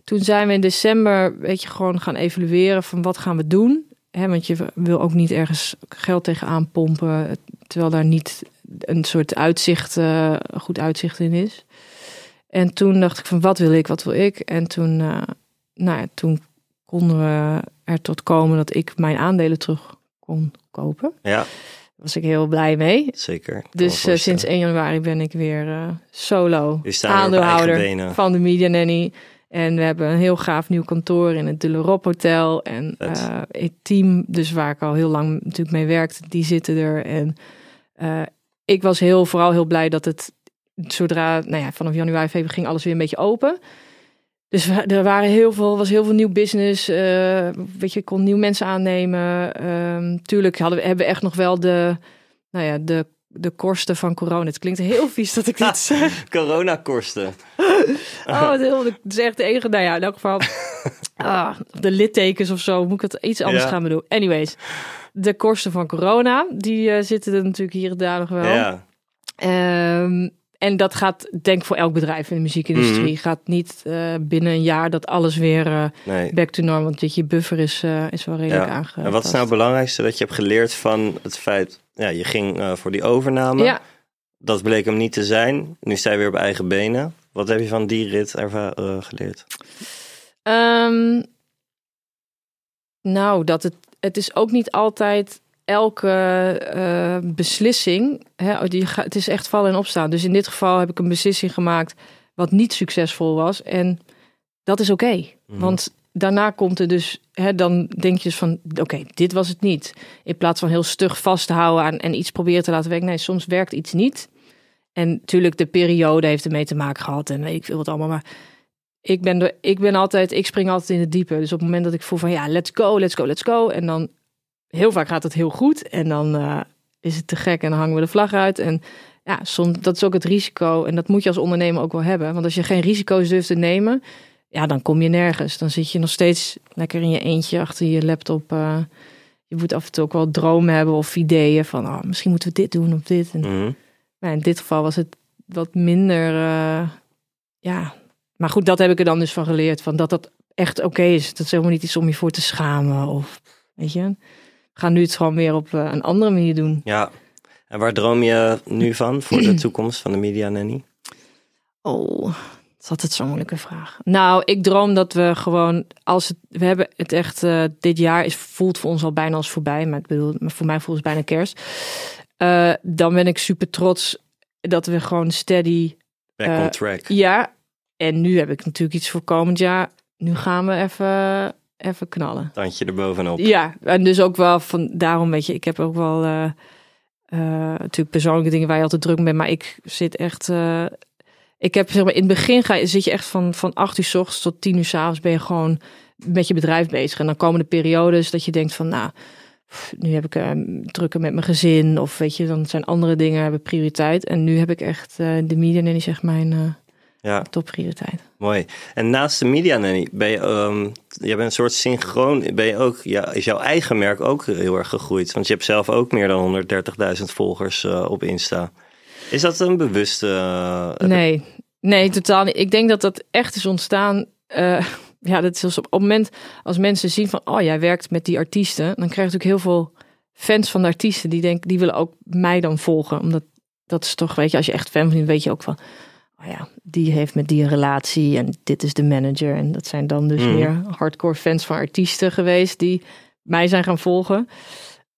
toen zijn we in december, weet je, gewoon gaan evalueren van wat gaan we doen. Hè, want je wil ook niet ergens geld tegenaan pompen, terwijl daar niet een soort uitzicht, uh, goed uitzicht in is. En toen dacht ik van, wat wil ik, wat wil ik? En toen, uh, nou ja, toen konden we er tot komen dat ik mijn aandelen terug kon kopen. Ja. Daar was ik heel blij mee. Zeker. Dus uh, sinds één januari ben ik weer uh, solo aandeelhouder van de Media Nanny. En we hebben een heel gaaf nieuw kantoor in het De L'Europe Hotel. En uh, het team, dus waar ik al heel lang natuurlijk mee werkte, die zitten er. En uh, ik was heel, vooral heel blij dat het, zodra, nou ja, vanaf januari, februari ging alles weer een beetje open. Dus er waren heel veel, was heel veel nieuw business. Uh, weet je, ik kon nieuwe mensen aannemen. Um, tuurlijk hadden we, hebben we echt nog wel de, nou ja, de, de kosten van corona. Het klinkt heel vies dat ik dit zeg. Corona-kosten. Oh, het is echt de enige, nou ja, in elk geval, ah, de littekens of zo, moet ik het iets anders ja. gaan doen. Anyways, de kosten van corona, die uh, zitten er natuurlijk hier en daar nog wel. Ja. Um, en dat gaat, denk ik, voor elk bedrijf in de muziekindustrie. Mm-hmm. Gaat niet uh, binnen een jaar dat alles weer uh, nee. back to norm, want je buffer is, uh, is wel redelijk ja. aangepast. En wat is nou het belangrijkste dat je hebt geleerd van het feit, ja, je ging uh, voor die overname, ja. dat bleek hem niet te zijn, nu sta je weer op eigen benen. Wat heb je van die rit erva- uh, geleerd? Um, nou, dat het, het is ook niet altijd elke uh, beslissing. Hè, die ga, het is echt vallen en opstaan. Dus in dit geval heb ik een beslissing gemaakt wat niet succesvol was. En dat is oké. Okay, mm. Want daarna komt er dus, hè, dan denk je dus van, oké, okay, dit was het niet. In plaats van heel stug vast te houden aan en iets proberen te laten werken. Nee, soms werkt iets niet. En natuurlijk, de periode heeft ermee te maken gehad en weet ik veel wat allemaal. Maar ik ben, er, ik ben altijd, ik spring altijd in het diepe. Dus op het moment dat ik voel van ja, let's go, let's go, let's go. En dan heel vaak gaat het heel goed. En dan uh, is het te gek en dan hangen we de vlag uit. En ja, soms, dat is ook het risico. En dat moet je als ondernemer ook wel hebben. Want als je geen risico's durft te nemen, ja, dan kom je nergens. Dan zit je nog steeds lekker in je eentje achter je laptop. Uh, je moet af en toe ook wel dromen hebben of ideeën van oh, misschien moeten we dit doen of dit en mm-hmm. Nou, in dit geval was het wat minder, uh, ja. Maar goed, dat heb ik er dan dus van geleerd. Van dat dat echt oké okay is. Dat is helemaal niet iets om je voor te schamen. Of, weet je. We gaan nu het gewoon weer op uh, een andere manier doen. Ja. En waar droom je nu van voor de toekomst van de Media Nanny? Oh, dat is altijd zo'n moeilijke vraag. Nou, ik droom dat we gewoon, als het, we hebben het echt, uh, dit jaar is, voelt voor ons al bijna als voorbij. Maar ik bedoel, voor mij voelt het bijna kerst. Uh, dan ben ik super trots dat we gewoon steady back uh, on track. Ja, en nu heb ik natuurlijk iets voor komend jaar. Nu gaan we even, even knallen. Tandje erbovenop. Ja, en dus ook wel van daarom, weet je, ik heb ook wel uh, uh, natuurlijk persoonlijke dingen waar je altijd druk mee bent, maar ik zit echt. Uh, ik heb zeg maar in het begin ga, zit je echt van, van acht uur 's ochtends tot tien uur 's avonds ben je gewoon met je bedrijf bezig. En dan komen de periodes dat je denkt van nou. Nu heb ik uh, drukken met mijn gezin. Of weet je, dan zijn andere dingen hebben prioriteit. En nu heb ik echt uh, de Media Nanny, zeg mijn, uh, ja. topprioriteit. Mooi. En naast de Media Nanny, ben je, um, je bent een soort synchroon, ben je ook, ja, is jouw eigen merk ook heel erg gegroeid? Want je hebt zelf ook meer dan honderddertigduizend volgers uh, op Insta. Is dat een bewuste... Uh, nee, nee, totaal niet. Ik denk dat dat echt is ontstaan... Uh, ja, dat is op, op het moment als mensen zien van... oh, jij werkt met die artiesten. Dan krijg je natuurlijk heel veel fans van de artiesten... die denken, die willen ook mij dan volgen. Omdat dat is toch, weet je, als je echt fan bent... weet je ook van, oh ja, die heeft met die een relatie... en dit is de manager. En dat zijn dan dus mm. weer hardcore fans van artiesten geweest... die mij zijn gaan volgen.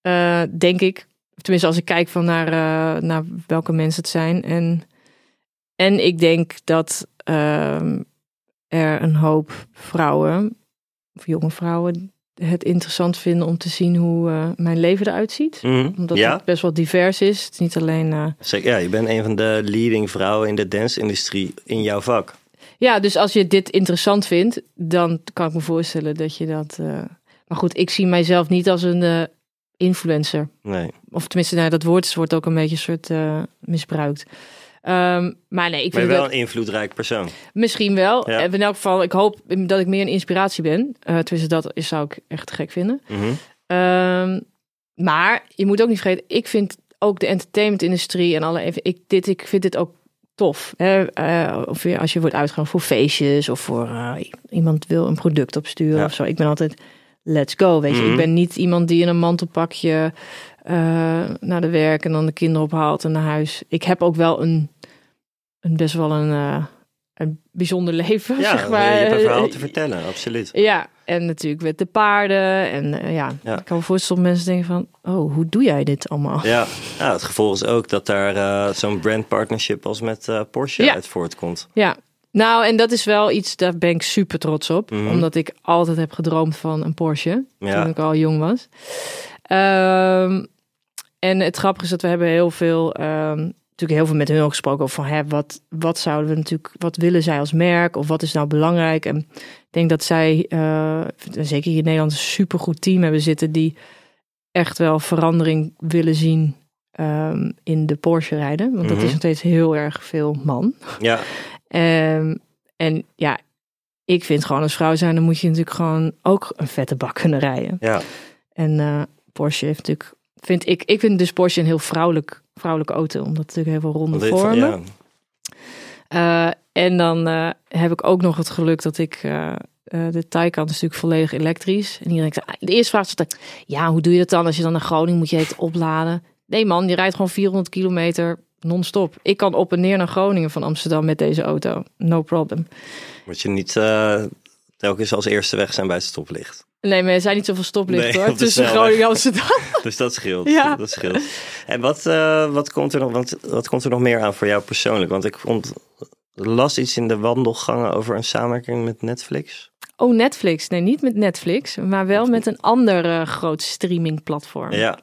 Uh, denk ik. Tenminste, als ik kijk van naar, uh, naar welke mensen het zijn. En, en ik denk dat... Uh, er een hoop vrouwen, of jonge vrouwen, het interessant vinden om te zien hoe uh, mijn leven eruit ziet. Mm, Omdat ja. het best wel divers is. Het is niet alleen... Uh... Zeker, ja, je bent een van de leading vrouwen in de dance-industrie in jouw vak. Ja, dus als je dit interessant vindt, dan kan ik me voorstellen dat je dat... Uh... Maar goed, ik zie mijzelf niet als een uh, influencer. Nee. Of tenminste, nou, dat woord wordt ook een beetje een soort uh, misbruikt. Um, maar nee, ik ben wel dat... een invloedrijk persoon. Misschien wel. Ja. In elk geval, ik hoop dat ik meer een inspiratie ben. Uh, tussen dat is, zou ik echt gek vinden. Mm-hmm. Um, maar je moet ook niet vergeten, ik vind ook de entertainmentindustrie en alle even. Ik, dit, ik vind dit ook tof. Hè? Uh, of als je wordt uitgenodigd voor feestjes of voor uh, iemand wil een product opsturen ja. of zo. Ik ben altijd let's go. Weet je, mm-hmm. ik ben niet iemand die in een mantelpakje. Uh, naar de werk en dan de kinderen ophaalt en naar huis. Ik heb ook wel een, een best wel een, uh, een bijzonder leven. Ja, zeg maar. Je hebt een verhaal te vertellen, absoluut. Ja, en natuurlijk met de paarden. En uh, ja, ja, ik kan me voorstellen dat mensen denken van... oh, hoe doe jij dit allemaal? Ja, nou, het gevolg is ook dat daar uh, zo'n brandpartnership als met uh, Porsche ja. uit voortkomt. Ja, nou en dat is wel iets, daar ben ik super trots op. Mm-hmm. Omdat ik altijd heb gedroomd van een Porsche. Ja. Toen ik al jong was. Um, en het grappige is dat we hebben heel veel, um, natuurlijk heel veel met hun ook gesproken over van, hè, wat, wat zouden we natuurlijk, wat willen zij als merk of wat is nou belangrijk? En ik denk dat zij, uh, zeker hier in Nederland, een supergoed team hebben zitten die echt wel verandering willen zien um, in de Porsche rijden. Want mm-hmm. dat is nog steeds heel erg veel man. Ja. um, en ja, ik vind gewoon als vrouw zijn, dan moet je natuurlijk gewoon ook een vette bak kunnen rijden. Ja. En uh, Porsche heeft natuurlijk, vind ik, ik vind dus Porsche een heel vrouwelijk, vrouwelijke auto, omdat het natuurlijk heel veel ronde vormen. Ja. Uh, en dan uh, heb ik ook nog het geluk dat ik uh, uh, de Taycan is natuurlijk volledig elektrisch. En iedereen zegt, de eerste vraag is dat, ja, hoe doe je dat dan? Als je dan naar Groningen moet je het opladen. Nee man, je rijdt gewoon vierhonderd kilometer non-stop. Ik kan op en neer naar Groningen van Amsterdam met deze auto. No problem. Moet je niet uh, telkens als eerste weg zijn bij het stoplicht. Nee, maar er zijn niet zoveel stoplichten nee, hoor, tussen Groningen en Amsterdam. Dus dat scheelt. Ja. Dat scheelt. En wat, uh, wat, komt er nog, want, wat komt er nog meer aan voor jou persoonlijk? Want ik vond, las iets in de wandelgangen over een samenwerking met Netflix. Oh, Netflix. Nee, niet met Netflix, maar wel met een ander uh, groot streamingplatform. Ja,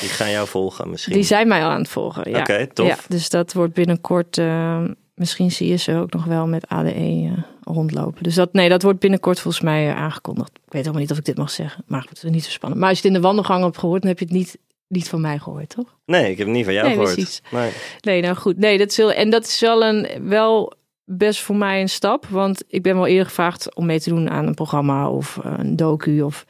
die gaan jou volgen misschien. Die zijn mij al aan het volgen, ja. Oké, okay, tof. Ja, dus dat wordt binnenkort... Uh, misschien zie je ze ook nog wel met A D E uh, rondlopen. Dus dat, nee, dat wordt binnenkort volgens mij uh, aangekondigd. Ik weet helemaal niet of ik dit mag zeggen, maar goed, het is niet zo spannend. Maar als je het in de wandelgang hebt gehoord, dan heb je het niet, niet van mij gehoord, toch? Nee, ik heb het niet van jou nee, gehoord. Precies. Nee, nee, nou goed. Nee, dat is heel, en dat is wel, een, wel best voor mij een stap, want ik ben wel eerder gevraagd om mee te doen aan een programma of uh, een docu of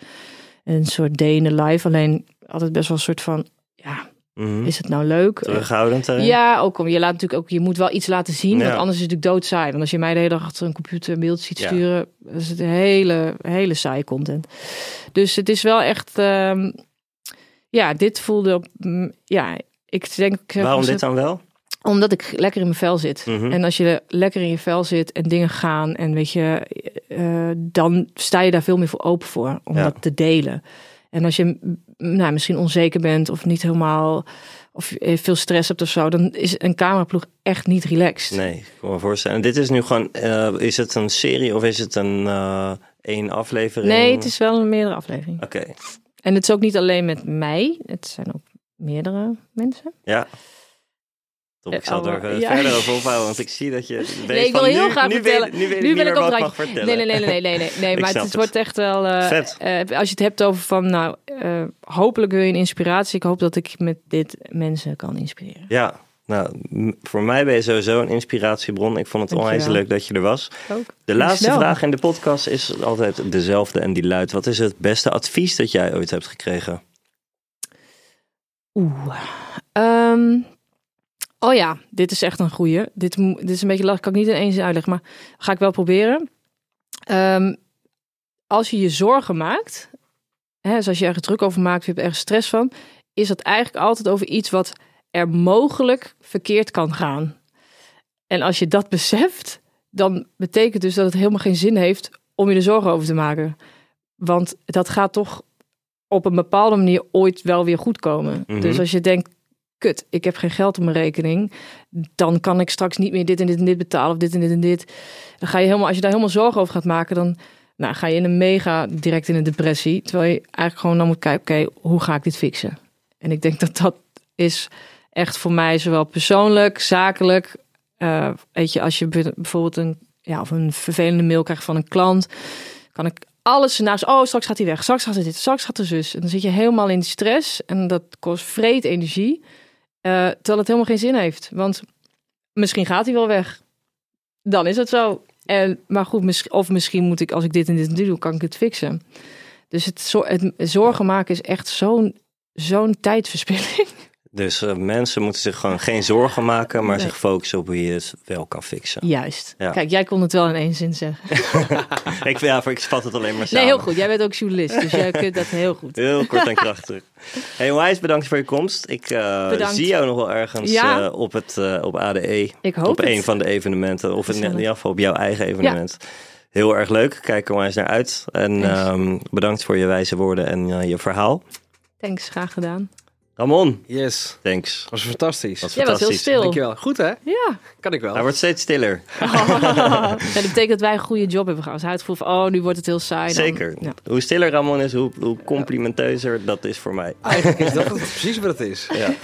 een soort day in the life. Alleen altijd best wel een soort van, ja... Mm-hmm. Is het nou leuk? Terughoudend. Uh, ja, ook om je laat natuurlijk ook, je moet wel iets laten zien, ja. Want anders is het natuurlijk doodsaai. Want als je mij de hele dag achter een computer een beeld ziet sturen, ja. Is het hele, hele saai content. Dus het is wel echt, um, ja, dit voelde, op, mm, ja, ik denk. Ik zeg, waarom dit dan wel? Omdat ik lekker in mijn vel zit. Mm-hmm. En als je lekker in je vel zit en dingen gaan en weet je, uh, dan sta je daar veel meer voor open voor om ja. dat te delen. En als je nou, misschien onzeker bent of niet helemaal of veel stress hebt of zo, dan is een cameraploeg echt niet relaxed. Nee, ik kan me voorstellen. En dit is nu gewoon, uh, is het een serie of is het een uh, één aflevering? Nee, het is wel een meerdere aflevering. Oké. Okay. En het is ook niet alleen met mij, het zijn ook meerdere mensen. Ja. Top, ik zal er uh, ja. verder over ophouden, want ik zie dat je... Nee, ik wil van, heel nu, graag nu vertellen. Weet, nu weet nu ik wil ik wat mag vertellen. Nee, nee, nee, nee, nee, nee, nee maar het, het wordt echt wel... Uh, Vet. Uh, als je het hebt over van, nou, uh, hopelijk wil je een inspiratie. Ik hoop dat ik met dit mensen kan inspireren. Ja, Nou, voor mij ben je sowieso een inspiratiebron. Ik vond het onwijs leuk dat je er was. Ook. De laatste Snel. vraag in de podcast is altijd dezelfde en die luidt: wat is het beste advies dat jij ooit hebt gekregen? Oeh. Um, oh ja, dit is echt een goeie. Dit, dit is een beetje lastig, kan ik niet in één zin uitleggen, maar ga ik wel proberen. Um, als je je zorgen maakt, hè, dus als je ergens druk over maakt, je hebt ergens stress van, is dat eigenlijk altijd over iets wat er mogelijk verkeerd kan gaan. En als je dat beseft, dan betekent dus dat het helemaal geen zin heeft om je er zorgen over te maken. Want dat gaat toch op een bepaalde manier ooit wel weer goed komen. Mm-hmm. Dus als je denkt, kut, ik heb geen geld op mijn rekening, dan kan ik straks niet meer dit en dit en dit betalen, of dit en dit en dit. Dan ga je helemaal, als je daar helemaal zorgen over gaat maken, dan nou, ga je in een mega direct in een depressie. Terwijl je eigenlijk gewoon dan moet kijken, oké, okay, hoe ga ik dit fixen? En ik denk dat dat is echt voor mij zowel persoonlijk, zakelijk. Uh, weet je, als je bijvoorbeeld een, ja, of een vervelende mail krijgt van een klant, kan ik alle scenario's, oh, straks gaat hij weg, straks gaat hij dit, straks gaat de zus. En dan zit je helemaal in de stress en dat kost vreed energie. Uh, terwijl het helemaal geen zin heeft. Want misschien gaat hij wel weg. Dan is het zo. En, maar goed, mis, of misschien moet ik, als ik dit en dit en dit doe, kan ik het fixen. Dus het, het zorgen maken is echt zo'n, zo'n tijdverspilling. Dus uh, mensen moeten zich gewoon geen zorgen maken, maar nee. zich focussen op hoe je het wel kan fixen. Juist. Ja. Kijk, jij kon het wel in één zin zeggen. ik, ja, ik spat het alleen maar samen. Nee, heel goed. Jij bent ook journalist, dus jij kunt dat heel goed. Heel kort en krachtig. Hey, onwijs bedankt voor je komst. Ik uh, zie jou nog wel ergens ja. uh, op, het, uh, op A D E. Ik hoop Op het. een van de evenementen. Of in ieder geval op jouw eigen evenement. Ja. Heel erg leuk. Kijk er maar eens naar uit. En um, bedankt voor je wijze woorden en uh, je verhaal. Thanks, graag gedaan. Ramon. Yes. Thanks. Was fantastisch. Was fantastisch. Jij was heel stil. Dankjewel. Goed hè? Ja. Kan ik wel. Hij wordt steeds stiller. Oh. Dat betekent dat wij een goede job hebben gehad. Als hij het gevoel van, oh, nu wordt het heel saai. Dan... Zeker. Ja. Hoe stiller Ramon is, hoe, hoe complimenteuzer dat is voor mij. Eigenlijk is dat precies wat het is. Ja.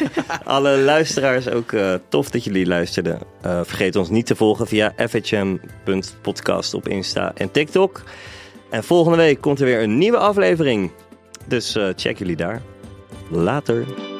Alle luisteraars, ook uh, tof dat jullie luisterden. Uh, vergeet ons niet te volgen via f h m punt podcast op Insta en TikTok. En volgende week komt er weer een nieuwe aflevering. Dus uh, check jullie daar. Later.